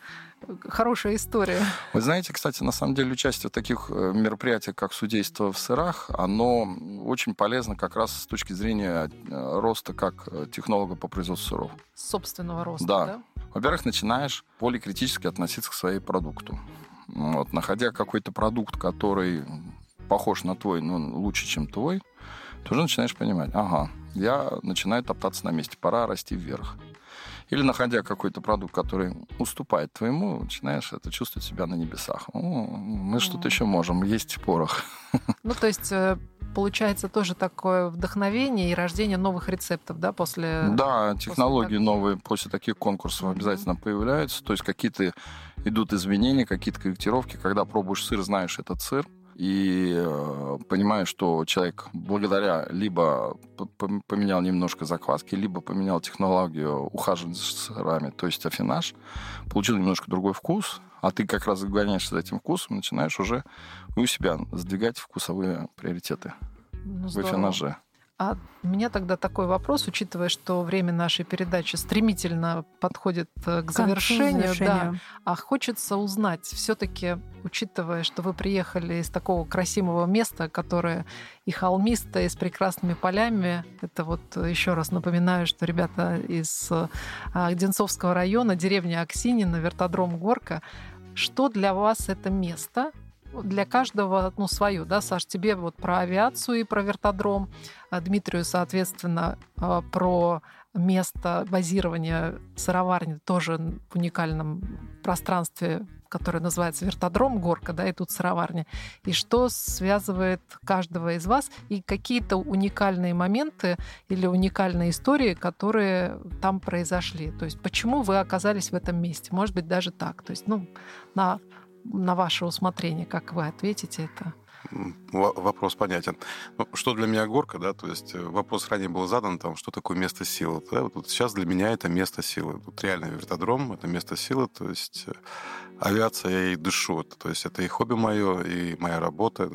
история. Вы знаете, кстати, на самом деле участие в таких мероприятиях, как судейство в сырах, оно очень полезно как раз с точки зрения роста как технолога по производству сыров. Собственного роста, да? Во-первых, начинаешь более критически относиться к своему продукту. Вот, находя какой-то продукт, который похож на твой, но лучше, чем твой, ты уже начинаешь понимать, ага, я начинаю топтаться на месте, пора расти вверх. Или, находя какой-то продукт, который уступает твоему, начинаешь это чувствовать себя на небесах. Мы что-то еще можем, есть порох. Ну, то есть, получается, тоже такое вдохновение и рождение новых рецептов, да, после... Да, технологии новые после таких конкурсов обязательно появляются. То есть, какие-то идут изменения, какие-то корректировки. Когда пробуешь сыр, знаешь этот сыр. И понимаю, что человек благодаря либо поменял немножко закваски, либо поменял технологию ухаживания за сырами, то есть афинаж, получил немножко другой вкус, а ты как раз гоняешься за этим вкусом, начинаешь уже у себя сдвигать вкусовые приоритеты в афинаже. А у меня тогда такой вопрос, учитывая, что время нашей передачи стремительно подходит к завершению. Да, а хочется узнать, все-таки, учитывая, что вы приехали из такого красивого места, которое и холмистое, и с прекрасными полями, это вот еще раз напоминаю, что ребята из Одинцовского района, деревня Аксиньино, вертодром Горка, что для вас это место? Для каждого, ну, свое, да, Саш, тебе вот про авиацию и про вертодром, Дмитрию, соответственно, про место базирования сыроварни тоже в уникальном пространстве, которое называется вертодром Горка, да, и тут сыроварня. И что связывает каждого из вас, и какие-то уникальные моменты или уникальные истории, которые там произошли. То есть почему вы оказались в этом месте? Может быть, даже так. То есть, ну, на ваше усмотрение, как вы ответите это? Вопрос понятен. Ну, что для меня Горка, да, то есть вопрос ранее был задан, там, что такое место силы. Да? Вот сейчас для меня это место силы. Тут реально вертодром, это место силы, то есть авиация, я ей дышу. То есть это и хобби мое, и моя работа.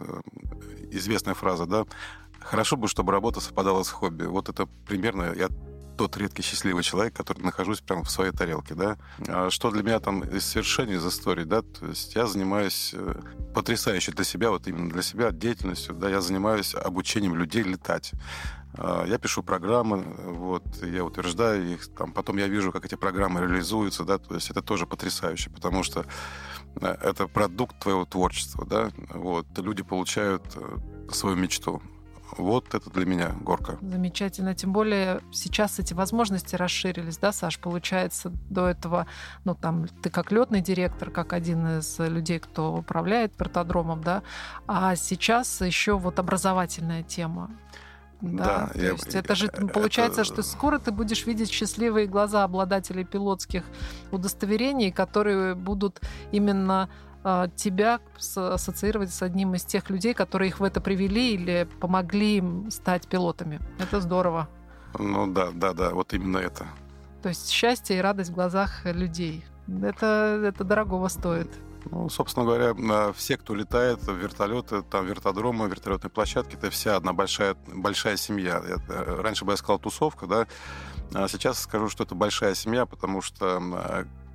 Известная фраза, да, хорошо бы, чтобы работа совпадала с хобби. Вот это примерно... Я тот редкий счастливый человек, который нахожусь прямо в своей тарелке, да. Что для меня там из совершений, из истории, да, то есть я занимаюсь потрясающей для себя, вот именно для себя деятельностью, да, я занимаюсь обучением людей летать. Я пишу программы, вот, я утверждаю их, там, потом я вижу, как эти программы реализуются, да, то есть это тоже потрясающе, потому что это продукт твоего творчества, да, вот, люди получают свою мечту. Вот это для меня Горка. Замечательно. Тем более сейчас эти возможности расширились, да, Саш? Получается, до этого, ну, там, ты как летный директор, как один из людей, кто управляет вертодромом, да, а сейчас еще вот образовательная тема. Да, да, то есть это же получается, что скоро ты будешь видеть счастливые глаза обладателей пилотских удостоверений, которые будут именно тебя ассоциировать с одним из тех людей, которые их в это привели или помогли им стать пилотами. Это здорово. Ну да, вот именно это. То есть счастье и радость в глазах людей. Это дорогого стоит. Ну, собственно говоря, все, кто летает в вертолеты, там вертодромы, вертолетные площадки, это вся одна большая семья. Раньше бы я сказал тусовка, да, а сейчас скажу, что это большая семья, потому что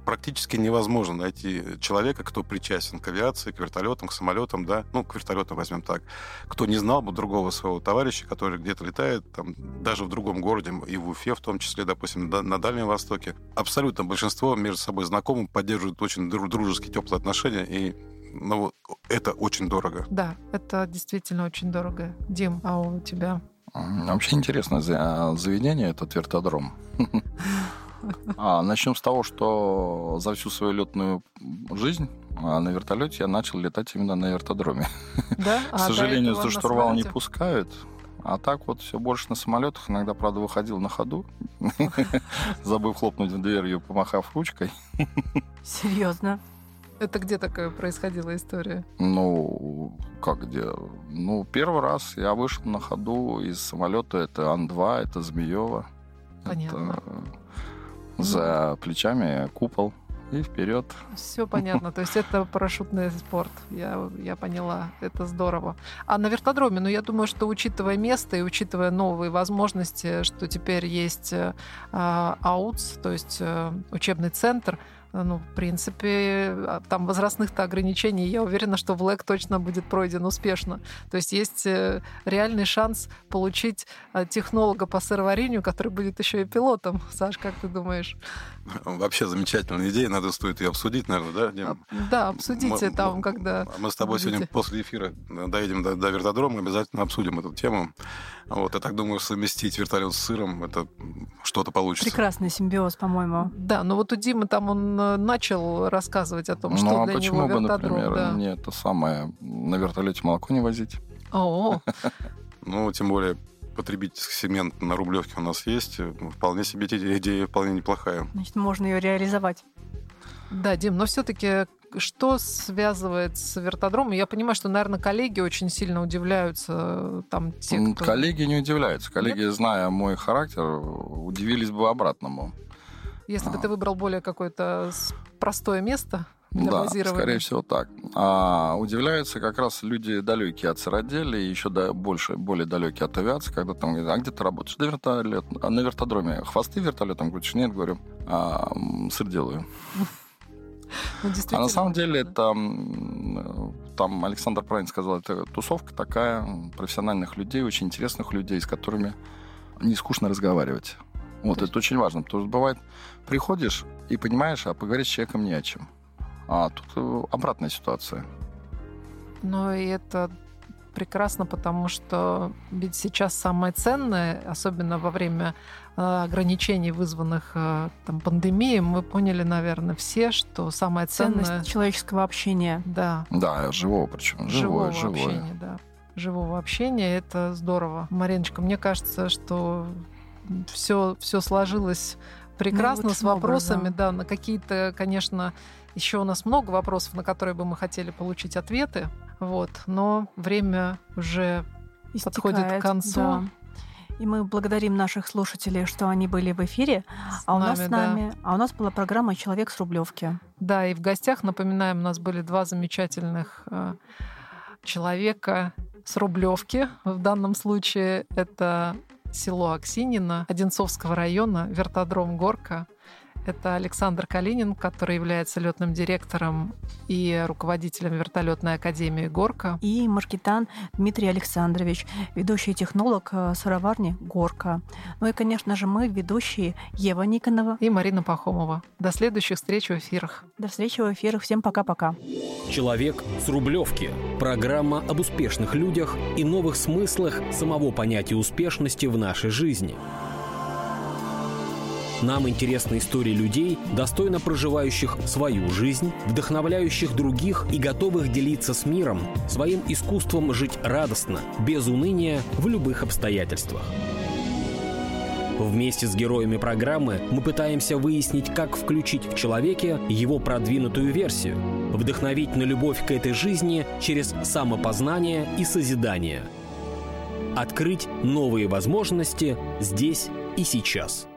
практически невозможно найти человека, кто причастен к авиации, к вертолетам, к самолетам, да, ну, к вертолетам возьмем так, кто не знал бы другого своего товарища, который где-то летает, там, даже в другом городе, и в Уфе, в том числе, допустим, на Дальнем Востоке. Абсолютно большинство между собой знакомых поддерживают очень дружеские, теплые отношения, и ну, это очень дорого. Да, это действительно очень дорого. Дим, а у тебя? Вообще интересное заведение этот вертодром. Начнем с того, что за всю свою летную жизнь на вертолете я начал летать именно на вертодроме. Да? К сожалению, за штурвал не пускают. А так вот все больше на самолетах. Иногда, правда, выходил на ходу, забыв хлопнуть дверью, помахав ручкой. Серьезно? Это где такая происходила история? Ну, как где? Ну, первый раз я вышел на ходу из самолета. Это Ан-2, это Змеёва. Понятно. Это за плечами купол и вперед. Все понятно. То есть это парашютный спорт. Я поняла. Это здорово. А на вертодроме, ну, я думаю, что учитывая место и учитывая новые возможности, что теперь есть АУЦ, то есть учебный центр, ну, в принципе, там возрастных-то ограничений, я уверена, что ВЛЭК точно будет пройден успешно. То есть есть реальный шанс получить технолога по сыроварению, который будет еще и пилотом. Саш, как ты думаешь? Вообще замечательная идея, надо стоит ее обсудить, наверное, да, Дима? Да, обсудите там, когда... Мы с тобой сегодня после эфира доедем до вертодрома, обязательно обсудим эту тему. Вот, я так думаю, совместить вертолет с сыром, это что-то получится. Прекрасный симбиоз, по-моему. Да, но вот у Димы там он начал рассказывать о том, что для него вертодром. Ну, а почему бы, например, да, мне это самое на вертолете молоко не возить? О-о-о. Ну, тем более потребительский сегмент на Рублевке у нас есть. Вполне себе идея вполне неплохая. Значит, можно ее реализовать. Да, Дим, но все-таки... Что связывает с вертодромом? Я понимаю, что, наверное, коллеги очень сильно удивляются. Там, те, кто... Коллеги не удивляются. Коллеги, нет? Зная мой характер, удивились бы обратному. Если бы ты выбрал более какое-то простое место для базирования. Да, скорее всего так. Удивляются как раз люди, далекие от сыроделия, еще более далекие от авиации, когда там говорят, а где ты работаешь? Да на вертодроме. Хвосты вертолетом крутишь? Нет, говорю, сыр делаю. Ну, а на самом деле это, там Александр правильно сказал, это тусовка такая профессиональных людей, очень интересных людей, с которыми не скучно разговаривать. Вот, это очень важно, потому что бывает, приходишь и понимаешь, а поговорить с человеком не о чем. А тут обратная ситуация. Ну и это прекрасно, потому что ведь сейчас самое ценное, особенно во время ограничений, вызванных там пандемией, мы поняли, наверное, все, что самое ценное... Ценность человеческого общения. Да. Да, живого причем. Живое. Общение, да. Живого общения, это здорово. Мариночка, мне кажется, что все сложилось прекрасно с вопросами, образом. Да, на какие-то, конечно, еще у нас много вопросов, на которые бы мы хотели получить ответы. Вот, но время уже истекает, подходит к концу. Да. И мы благодарим наших слушателей, что они были в эфире. А у нас была программа «Человек с Рублевки». Да, и в гостях, напоминаем, у нас были два замечательных человека с Рублевки. В данном случае это село Аксиньино, Одинцовского района, вертодром «Горка». Это Александр Калинин, который является летным директором и руководителем вертолетной академии «Горка». И Маркитан Дмитрий Александрович, ведущий технолог сыроварни «Горка». Ну и, конечно же, мы, ведущие Ева Никонова и Марина Пахомова. До следующих встреч в эфирах. До встречи в эфирах. Всем пока-пока. «Человек с Рублевки». Программа об успешных людях и новых смыслах самого понятия успешности в нашей жизни. Нам интересны истории людей, достойно проживающих свою жизнь, вдохновляющих других и готовых делиться с миром, своим искусством жить радостно, без уныния, в любых обстоятельствах. Вместе с героями программы мы пытаемся выяснить, как включить в человеке его продвинутую версию, вдохновить на любовь к этой жизни через самопознание и созидание. Открыть новые возможности здесь и сейчас.